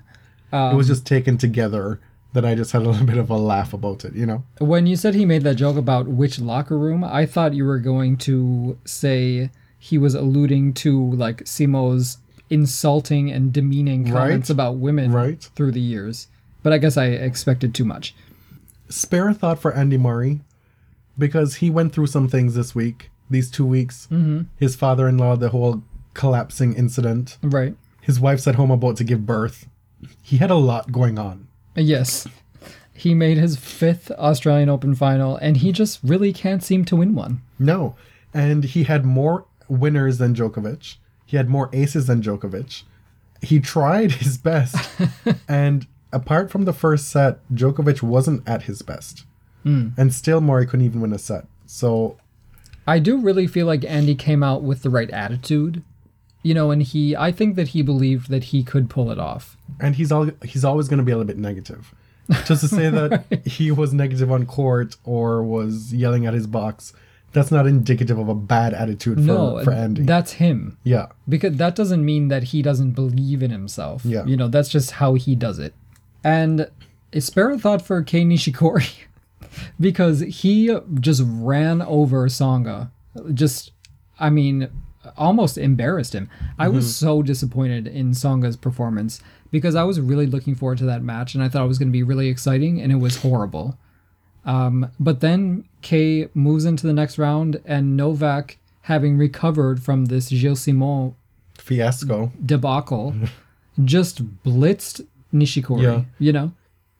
It was just taken together that I just had a little bit of a laugh about it, you know? When you said he made that joke about which locker room, I thought you were going to say he was alluding to, like, Simo's insulting and demeaning comments about women through the years. But I guess I expected too much. Spare a thought for Andy Murray, because he went through some things this week, these 2 weeks. Mm-hmm. His father-in-law, the whole collapsing incident. Right. His wife's at home about to give birth. He had a lot going on. Yes. He made his 5th Australian Open final, and he just really can't seem to win one. No. And he had more winners than Djokovic. He had more aces than Djokovic. He tried his best. And apart from the first set, Djokovic wasn't at his best. Mm. And still Murray couldn't even win a set. So I do really feel like Andy came out with the right attitude. You know, and I think that he believed that he could pull it off. And he's always going to be a little bit negative. Just to say that he was negative on court or was yelling at his box, that's not indicative of a bad attitude for Andy. That's him. Yeah. Because that doesn't mean that he doesn't believe in himself. Yeah. You know, that's just how he does it. And spare a thought for Kei Nishikori, because he just ran over Tsonga. Almost embarrassed him. I was so disappointed in Tsonga's performance, because I was really looking forward to that match and I thought it was going to be really exciting, and it was horrible. But then Kei moves into the next round, and Novak, having recovered from this Gilles Simon fiasco debacle, just blitzed Nishikori, you know?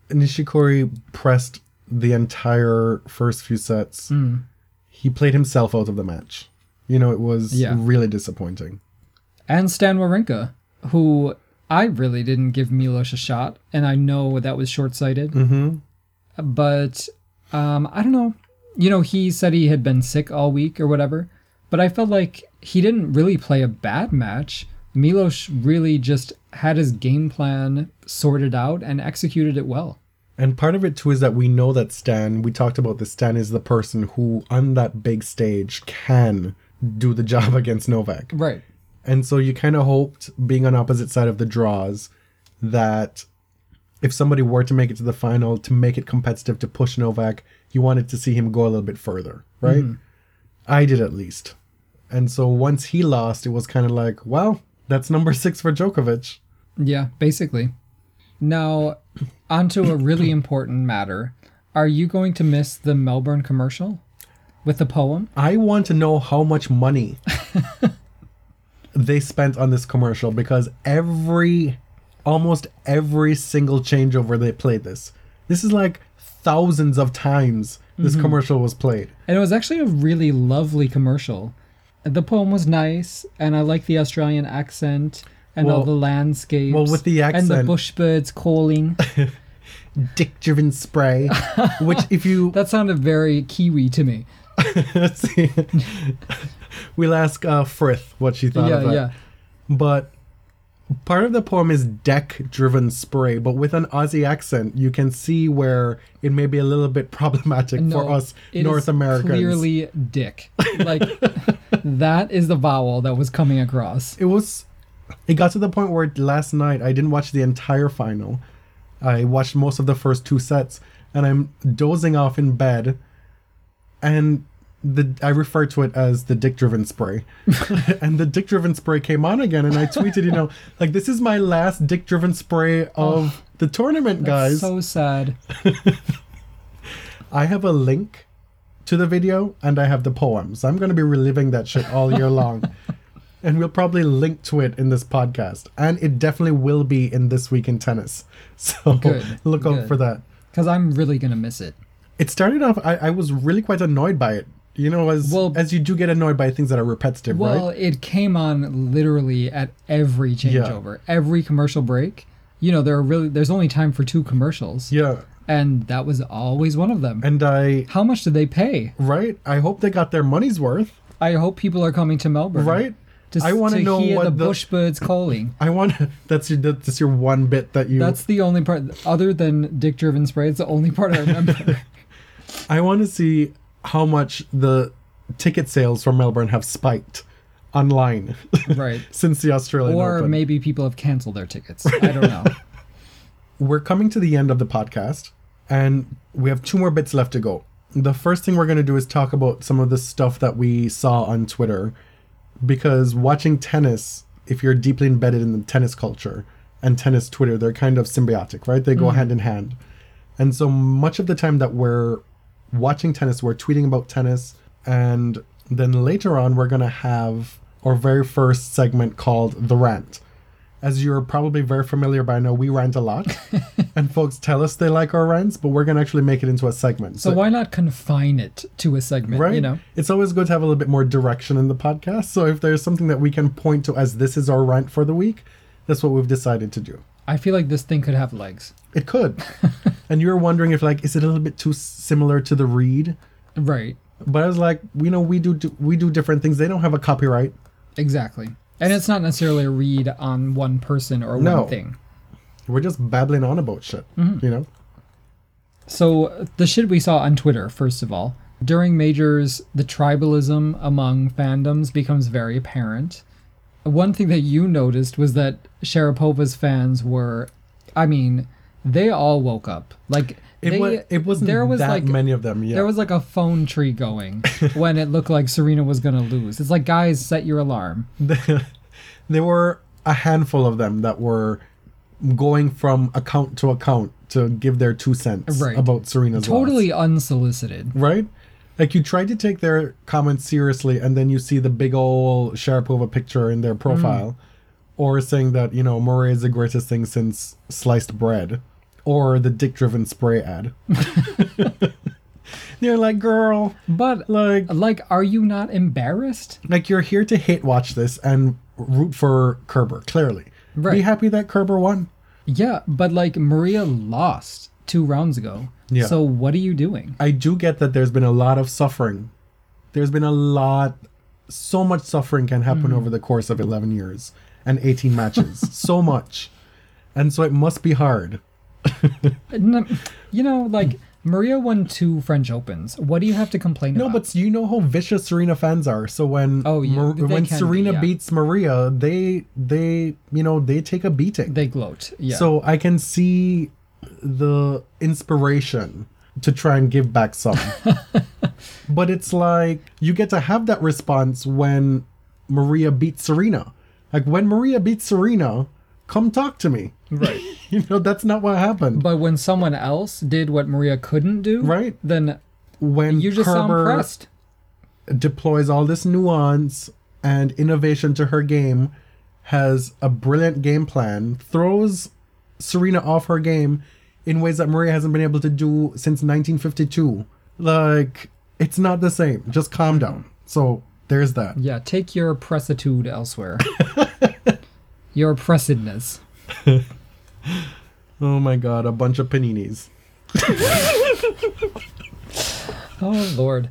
Nishikori pressed the entire first few sets. Mm. He played himself out of the match. You know, it was really disappointing. And Stan Wawrinka, who I really didn't give Milos a shot, and I know that was short-sighted. Mm-hmm. But, I don't know. You know, he said he had been sick all week or whatever, but I felt like he didn't really play a bad match. Milos really just had his game plan sorted out and executed it well. And part of it, too, is that we know that Stan is the person who, on that big stage, can do the job against Novak. Right. And so you kind of hoped, being on opposite side of the draws, that if somebody were to make it to the final, to make it competitive, to push Novak, you wanted to see him go a little bit further, right? Mm-hmm. I did, at least. And so once he lost, it was kind of like, well, that's number 6 for Djokovic. Yeah, basically. Now, onto a really important matter. Are you going to miss the Melbourne commercial? With the poem? I want to know how much money they spent on this commercial, because almost every single changeover they played this. This is like thousands of times this commercial was played. And it was actually a really lovely commercial. The poem was nice, and I like the Australian accent. and all the landscapes. Well, with the accent. And the bush birds calling. Dick-driven spray. Which if you... That sounded very Kiwi to me. Let's see. We'll ask Frith what she thought of it. Yeah. But part of the poem is deck-driven spray, but with an Aussie accent, you can see where it may be a little bit problematic for us North Americans. Clearly dick. Like, that is the vowel that was coming across. It got to the point where last night, I didn't watch the entire final. I watched most of the first two sets, and I'm dozing off in bed, and I refer to it as the dick-driven spray. And the dick-driven spray came on again, and I tweeted, like, this is my last dick-driven spray of the tournament, guys. So sad. I have a link to the video, and I have the poems. I'm going to be reliving that shit all year long. And we'll probably link to it in this podcast. And it definitely will be in This Week in Tennis. So look out for that. Because I'm really going to miss it. It started off, I was really quite annoyed by it. As you do get annoyed by things that are repetitive, right? Well, it came on literally at every changeover, every commercial break. There's only time for two commercials. Yeah. And that was always one of them. And how much did they pay? Right? I hope they got their money's worth. I hope people are coming to Melbourne. Right? I want to know hear what the bush birds calling. That's your one bit that you... That's the only part, other than dick-driven spray, it's the only part I remember. I want to see how much the ticket sales for Melbourne have spiked online. Right. Since the Australian Open. Or maybe people have cancelled their tickets. I don't know. We're coming to the end of the podcast, and we have two more bits left to go. The first thing we're going to do is talk about some of the stuff that we saw on Twitter. Because watching tennis, if you're deeply embedded in the tennis culture and tennis Twitter, they're kind of symbiotic, right? They go hand in hand. And so much of the time that we're watching tennis, we're tweeting about tennis. And then later on, we're going to have our very first segment called The Rant. As you're probably very familiar by now, we rant a lot. And folks tell us they like our rants, but we're going to actually make it into a segment. So why not confine it to a segment, right? It's always good to have a little bit more direction in the podcast. So if there's something that we can point to as this is our rant for the week, that's what we've decided to do. I feel like this thing could have legs. It could. And you were wondering if, is it a little bit too similar to the read? Right. But I was like, we do different things. They don't have a copyright. Exactly. And it's not necessarily a read on one person or one thing. We're just babbling on about shit, So the shit we saw on Twitter, first of all. During majors, the tribalism among fandoms becomes very apparent. One thing that you noticed was that Sharapova's fans were, they all woke up. It wasn't many of them. Yeah. There was a phone tree going when it looked like Serena was going to lose. It's like, guys, set your alarm. There were a handful of them that were going from account to account to give their 2 cents about Serena's loss. Unsolicited. Right? You tried to take their comments seriously, and then you see the big old Sharapova picture in their profile. Or saying that, Murray is the greatest thing since sliced bread. Or the dick-driven spray ad. They're like, girl. But, are you not embarrassed? You're here to hate watch this and root for Kerber, clearly. Right. Be happy that Kerber won. Yeah, but, Maria lost 2 rounds ago. Yeah. So what are you doing? I do get that there's been a lot of suffering. There's been so much suffering can happen over the course of 11 years and 18 matches. So much. And so it must be hard. Maria won 2 French Opens. What do you have to complain about? No, but you know how vicious Serena fans are. So when Serena beats Maria, they take a beating. They gloat. Yeah. So I can see the inspiration to try and give back some. But it's you get to have that response when Maria beats Serena. When Maria beats Serena, come talk to me. Right. That's not what happened. But when someone else did what Maria couldn't do, right? Then when you just sound impressed. Deploys all this nuance and innovation to her game, has a brilliant game plan, throws Serena off her game in ways that Maria hasn't been able to do since 1952. It's not the same. Just calm down. So there's that. Yeah, take your pressitude elsewhere. Your oppressedness. Oh my god, a bunch of paninis. Oh lord.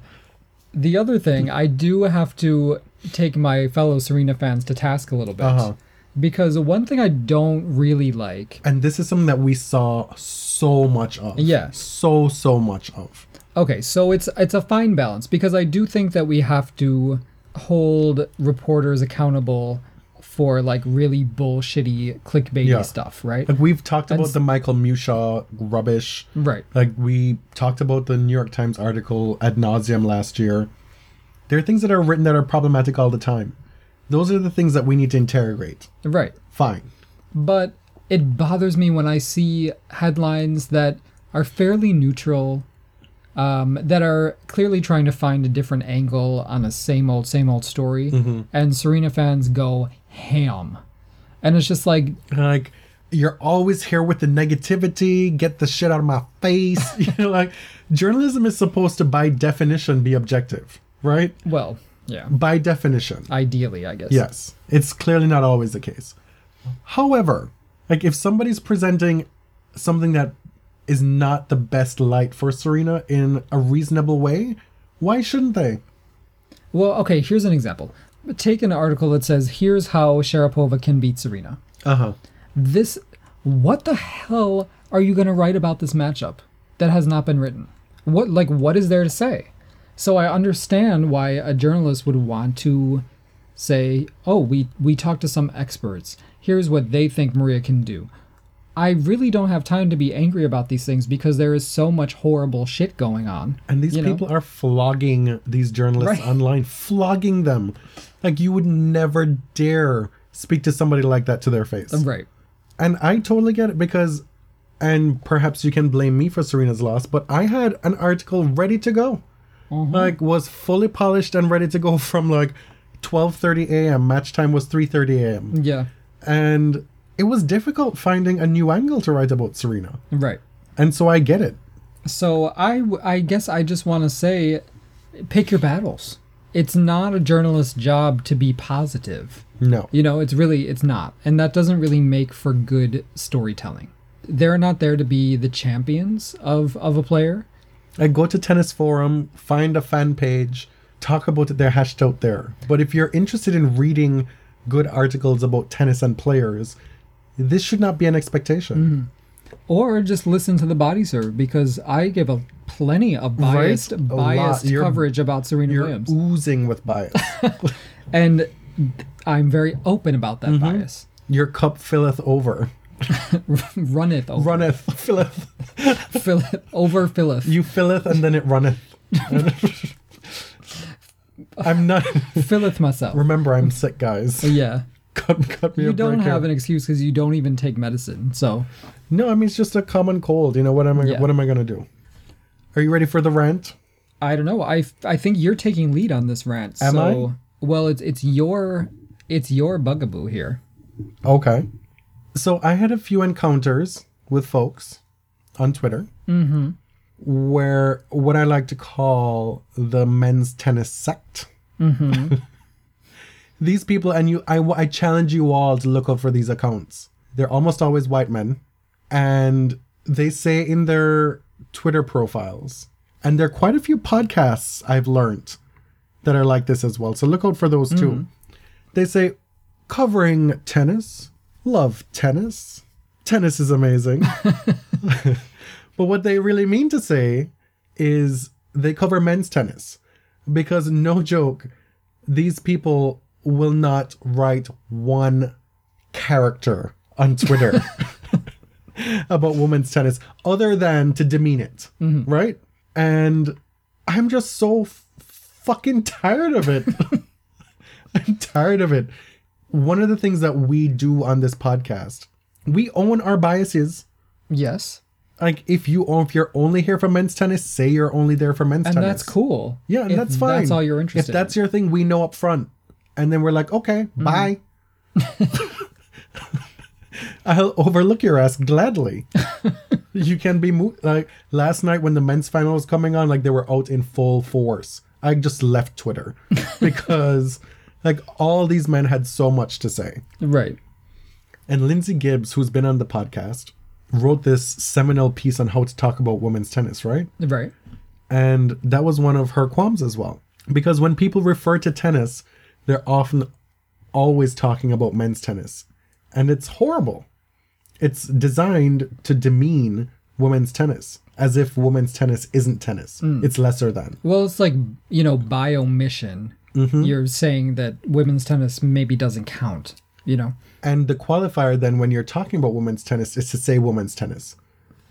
The other thing, I do have to take my fellow Serena fans to task a little bit. Uh-huh. Because one thing I don't really like... And this is something that we saw so much of. Yeah. So much of. Okay, so it's a fine balance. Because I do think that we have to hold reporters accountable for, like, really bullshitty, clickbaity stuff, right? Like, we've talked about the Michael Musha rubbish. Right. Like, we talked about the New York Times article ad nauseum last year. There are things that are written that are problematic all the time. Those are the things that we need to interrogate. Right. Fine. But it bothers me when I see headlines that are fairly neutral, that are clearly trying to find a different angle on a same old story. Mm-hmm. And Serena fans go ham. And it's just like... you're always here with the negativity. Get the shit out of my face. You know, like, journalism is supposed to, by definition, be objective. Right? Well... Yeah. By definition. Ideally, I guess. Yes. It's clearly not always the case. However, like, if somebody's presenting something that is not the best light for Serena in a reasonable way, why shouldn't they? Well, okay, here's an example. Take an article that says, here's how Sharapova can beat Serena. Uh-huh. What the hell are you going to write about this matchup that has not been written? What is there to say? So I understand why a journalist would want to say, oh, we talked to some experts. Here's what they think Maria can do. I really don't have time to be angry about these things because there is so much horrible shit going on. And these people are flogging these journalists online, flogging them. Like, you would never dare speak to somebody like that to their face. Right. And I totally get it because, and perhaps you can blame me for Serena's loss, but I had an article ready to go. Mm-hmm. Like, was fully polished and ready to go from, like, 12:30 a.m. Match time was 3:30 a.m. Yeah. And it was difficult finding a new angle to write about Serena. Right. And so I get it. So I guess I just want to say, pick your battles. It's not a journalist's job to be positive. No. You know, it's not. And that doesn't really make for good storytelling. They're not there to be the champions of a player. Like, go to Tennis Forum, find a fan page, talk about it. They're hashed out there. But if you're interested in reading good articles about tennis and players, this should not be an expectation. Mm. Or just listen to The Body Serve, because I give plenty of biased coverage about Serena Williams. You're oozing with bias. And I'm very open about that bias. Your cup filleth over. Runneth over. Filleth. You filleth and then it runneth. I'm not... Filleth myself. Remember, I'm sick, guys. Yeah. Cut me a break. You don't have an excuse because you don't even take medicine, so... No, I mean, it's just a common cold. You know, what am I going to do? Are you ready for the rant? I don't know. I think you're taking lead on this rant. Am I? Well, it's your bugaboo here. Okay. So I had a few encounters with folks on Twitter where what I like to call the men's tennis sect. Mm-hmm. These people, and I challenge you all to look up for these accounts. They're almost always white men. And they say in their Twitter profiles, and there are quite a few podcasts I've learned that are like this as well. So look out for those too. They say, covering tennis... Love tennis. Tennis is amazing. But what they really mean to say is they cover men's tennis. Because, no joke, these people will not write one character on Twitter about women's tennis other than to demean it. Mm-hmm. Right? And I'm just so fucking tired of it. I'm tired of it. One of the things that we do on this podcast, we own our biases. Yes. Like, if you're only here for men's tennis, say you're only there for men's tennis. And that's cool. Yeah, and that's fine. That's all you're interested in. If that's your thing, we know up front. And then we're like, okay, bye. I'll overlook your ass gladly. You can be moved. Like, last night when the men's final was coming on, like, they were out in full force. I just left Twitter because... Like, all these men had so much to say. Right. And Lindsay Gibbs, who's been on the podcast, wrote this seminal piece on how to talk about women's tennis, right? Right. And that was one of her qualms as well. Because when people refer to tennis, they're often always talking about men's tennis. And it's horrible. It's designed to demean women's tennis, as if women's tennis isn't tennis. Mm. It's lesser than. Well, it's like, you know, by omission, you're saying that women's tennis maybe doesn't count, you know? And the qualifier then when you're talking about women's tennis is to say women's tennis.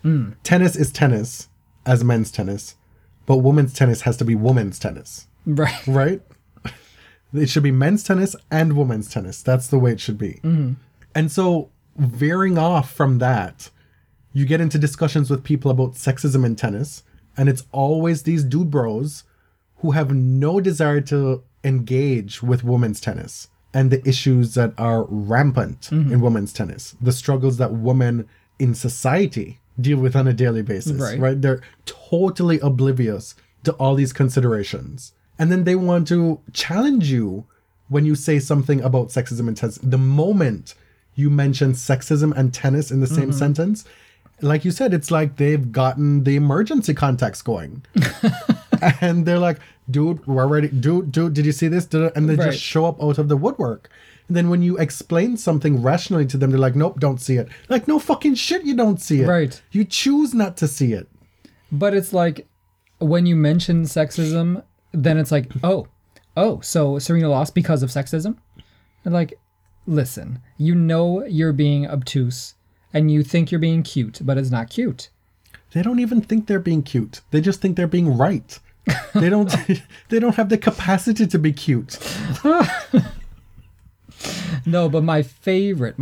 Mm. Tennis is tennis as men's tennis, but women's tennis has to be women's tennis. Right. Right? It should be men's tennis and women's tennis. That's the way it should be. Mm-hmm. And so veering off from that, you get into discussions with people about sexism in tennis, and it's always these dude bros who have no desire to engage with women's tennis and the issues that are rampant in women's tennis, the struggles that women in society deal with on a daily basis, right? They're totally oblivious to all these considerations. And then they want to challenge you when you say something about sexism in tennis. The moment you mention sexism and tennis in the same sentence, like you said, it's like they've gotten the emergency contacts going. And they're like, dude, we're ready. Dude, did you see this? And they just show up out of the woodwork. And then when you explain something rationally to them, they're like, nope, don't see it. Like, no fucking shit, you don't see it. Right. You choose not to see it. But it's like, when you mention sexism, then it's like, oh, so Serena lost because of sexism? And like, listen, you know you're being obtuse and you think you're being cute, but it's not cute. They don't even think they're being cute. They just think they're being right. They don't have the capacity to be cute. No, but my favorite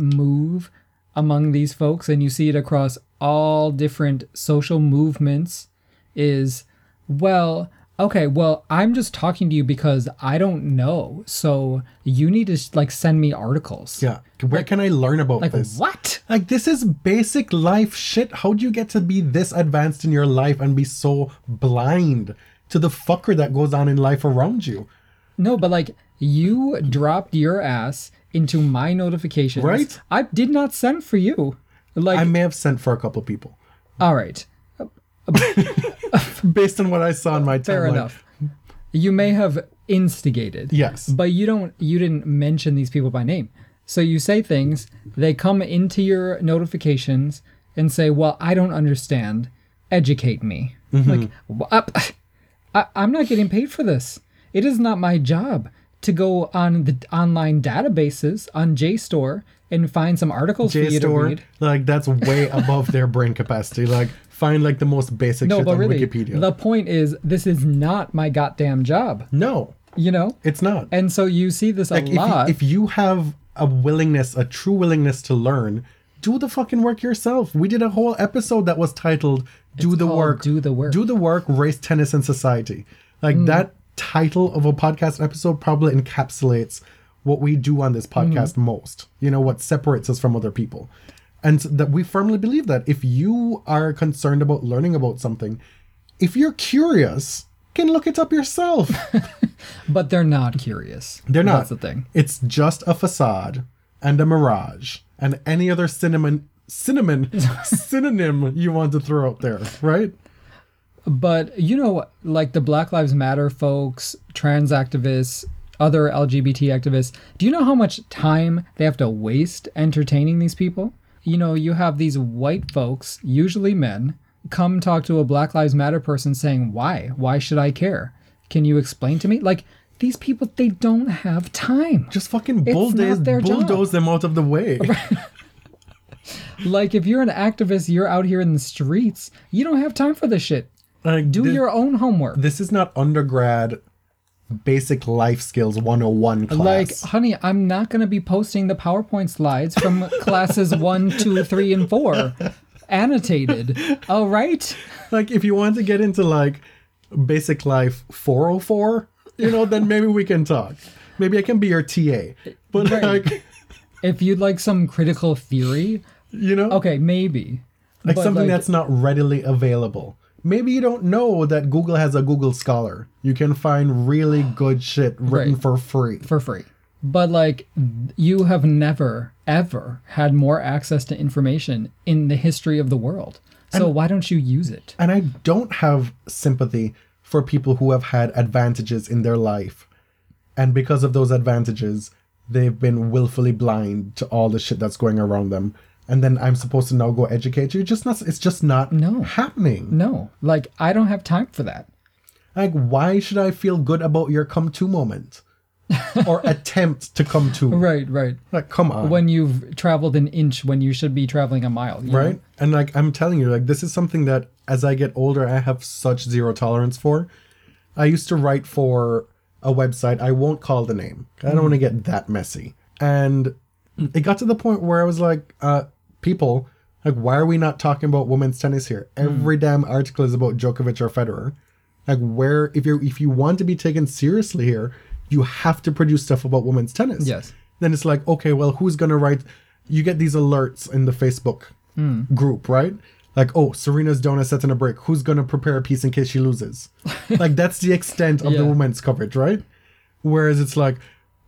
move among these folks, and you see it across all different social movements, is, well, I'm just talking to you because I don't know. So you need to send me articles. Yeah. Where can I learn about this? What? This is basic life shit. How do you get to be this advanced in your life and be so blind to the fucker that goes on in life around you? No, but you dropped your ass into my notifications. Right? I did not send for you. I may have sent for a couple people. All right. Based on what I saw in my timeline. Fair enough. You may have instigated. Yes. But you didn't mention these people by name. So you say things, they come into your notifications and say, well, I don't understand. Educate me. Mm-hmm. I'm not getting paid for this. It is not my job to go on the online databases on JSTOR and find some articles for you to read. That's way above their brain capacity. Find the most basic shit on Wikipedia. The point is, this is not my goddamn job. No. You know? It's not. And so you see this a lot. If you have a true willingness to learn, do the fucking work yourself. We did a whole episode that was titled, Do the Work, Race, Tennis, and Society. That title of a podcast episode probably encapsulates what we do on this podcast most. You know, what separates us from other people. And that we firmly believe that if you are concerned about learning about something, if you're curious, you can look it up yourself. But they're not curious. They're not. That's the thing. It's just a facade and a mirage and any other synonym you want to throw out there, right? But, you know, the Black Lives Matter folks, trans activists, other LGBT activists, do you know how much time they have to waste entertaining these people? You know, you have these white folks, usually men, come talk to a Black Lives Matter person saying, why? Why should I care? Can you explain to me? These people, they don't have time. Just fucking bulldoze them out of the way. If you're an activist, you're out here in the streets. You don't have time for this shit. Do your own homework. This is not undergrad basic life skills 101 class. Honey, I'm not going to be posting the PowerPoint slides from classes 1, 2, 3, and 4 annotated. All right. If you want to get into basic life 404, you know, then maybe we can talk. Maybe I can be your TA. But if you'd like some critical theory, you know, okay, maybe something that's not readily available. Maybe you don't know that Google has a Google Scholar. You can find really good shit written for free. But like, you have never, ever had more access to information in the history of the world. So why don't you use it? And I don't have sympathy for people who have had advantages in their life. And because of those advantages, they've been willfully blind to all the shit that's going around them. And then I'm supposed to now go educate you. It's just not happening. No, like, I don't have time for that. Like, why should I feel good about your come to moment? Or attempt to come to. Right. Like, come on. When you've traveled an inch when you should be traveling a mile. Right? Know? And like, I'm telling you, like, this is something that as I get older, I have such zero tolerance for. I used to write for a website. I won't call the name. I don't want to get that messy. And it got to the point where I was like, people, like, why are we not talking about women's tennis here? Every damn article is about Djokovic or Federer. Like, where, if you want to be taken seriously here, you have to produce stuff about women's tennis. Yes. Then it's like, okay, well, who's going to write? You get these alerts in the Facebook group, right? Like, oh, Serena's down a set and a break. Who's going to prepare a piece in case she loses? Like, that's the extent of the women's coverage, right? Whereas it's like,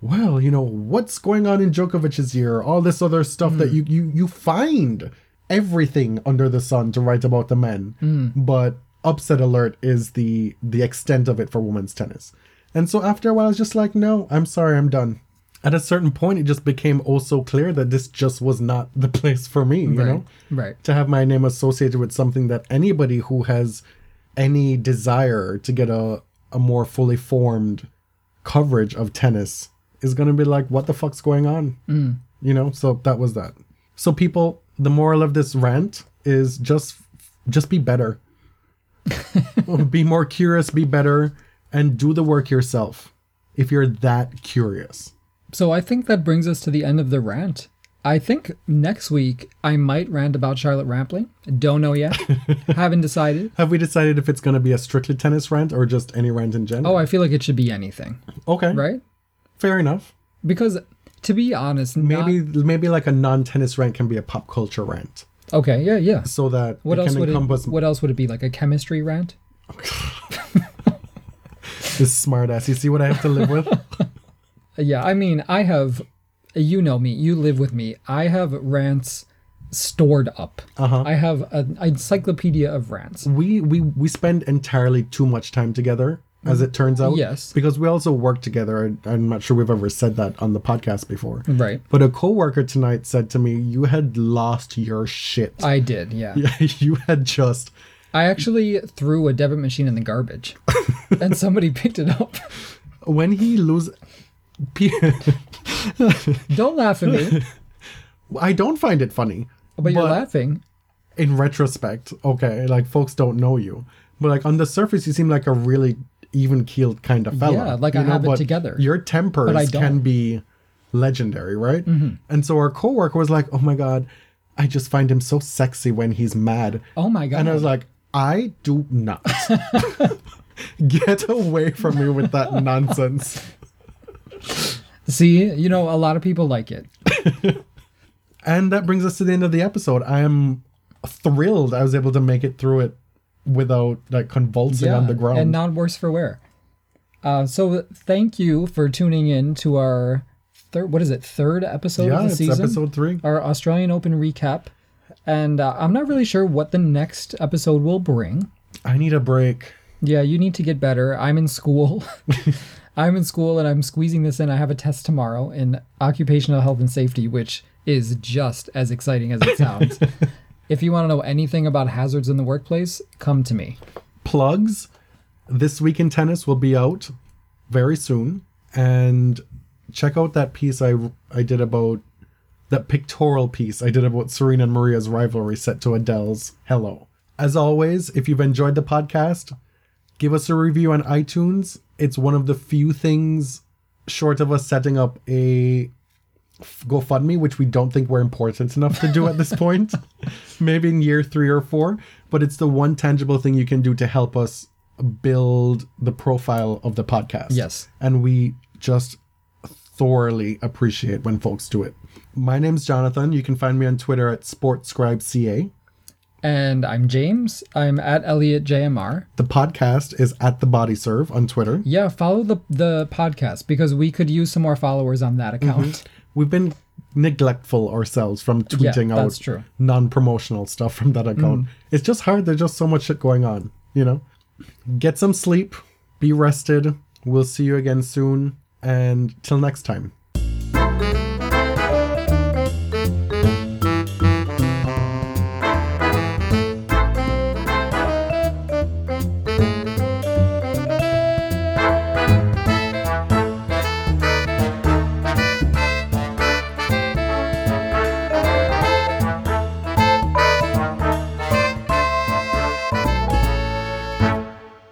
well, you know, what's going on in Djokovic's year? All this other stuff that you find everything under the sun to write about the men. But upset alert is the extent of it for women's tennis. And so after a while, I was just like, no, I'm sorry, I'm done. At a certain point, it just became also clear that this just was not the place for me, you know? Right. To have my name associated with something that anybody who has any desire to get a more fully formed coverage of tennis is going to be like, what the fuck's going on? You know? So that was that. So people, the moral of this rant is just be better. Be more curious, be better. And do the work yourself if you're that curious. So I think that brings us to the end of the rant. I think next week I might rant about Charlotte Rampling. Don't know yet. Haven't decided. Have we decided if it's going to be a strictly tennis rant or just any rant in general? Oh, I feel like it should be anything. Okay. Right? Fair enough. Because to be honest, maybe like a non-tennis rant can be a pop culture rant. Okay, yeah. So that what else would encompass... What else would it be? Like a chemistry rant? This smartass, you see what I have to live with? Yeah, I mean, I have, you know me, you live with me. I have rants stored up. I have an encyclopedia of rants. We spend entirely too much time together, as it turns out. Yes. Because we also work together. I'm not sure we've ever said that on the podcast before. Right. But a coworker tonight said to me, you had lost your shit. I did, yeah. You had just... I actually threw a debit machine in the garbage, and somebody picked it up. When he loses... Don't laugh at me. I don't find it funny. But you're laughing. In retrospect, okay, like, folks don't know you. But, like, on the surface, you seem like a really even-keeled kind of fella. Yeah, like, I have it together. Your tempers can be legendary, right? Mm-hmm. And so our coworker was like, oh, my God, I just find him so sexy when he's mad. Oh, my God. And I was like... I do not. Get away from me with that nonsense. See, you know, a lot of people like it. And that brings us to the end of the episode. I am thrilled I was able to make it through it without, like, convulsing on the ground. And not worse for wear. So thank you for tuning in to our third episode of the season? Yeah, it's episode 3. Our Australian Open recap. And I'm not really sure what the next episode will bring. I need a break. Yeah, you need to get better. I'm in school. I'm in school and I'm squeezing this in. I have a test tomorrow in occupational health and safety, which is just as exciting as it sounds. If you want to know anything about hazards in the workplace, come to me. Plugs. This Week in Tennis will be out very soon. And check out that piece I did about... That pictorial piece I did about Serena and Maria's rivalry set to Adele's Hello. As always, if you've enjoyed the podcast, give us a review on iTunes. It's one of the few things short of us setting up a GoFundMe, which we don't think we're important enough to do at this point. Maybe in year 3 or 4. But it's the one tangible thing you can do to help us build the profile of the podcast. Yes. And we just thoroughly appreciate when folks do it. My name's Jonathan. You can find me on Twitter at SportscribeCA. And I'm James. I'm at ElliotJMR. The podcast is at The Body Serve on Twitter. Yeah, follow the podcast because we could use some more followers on that account. Mm-hmm. We've been neglectful ourselves from tweeting out non-promotional stuff from that account. Mm. It's just hard. There's just so much shit going on, you know? Get some sleep. Be rested. We'll see you again soon. And till next time.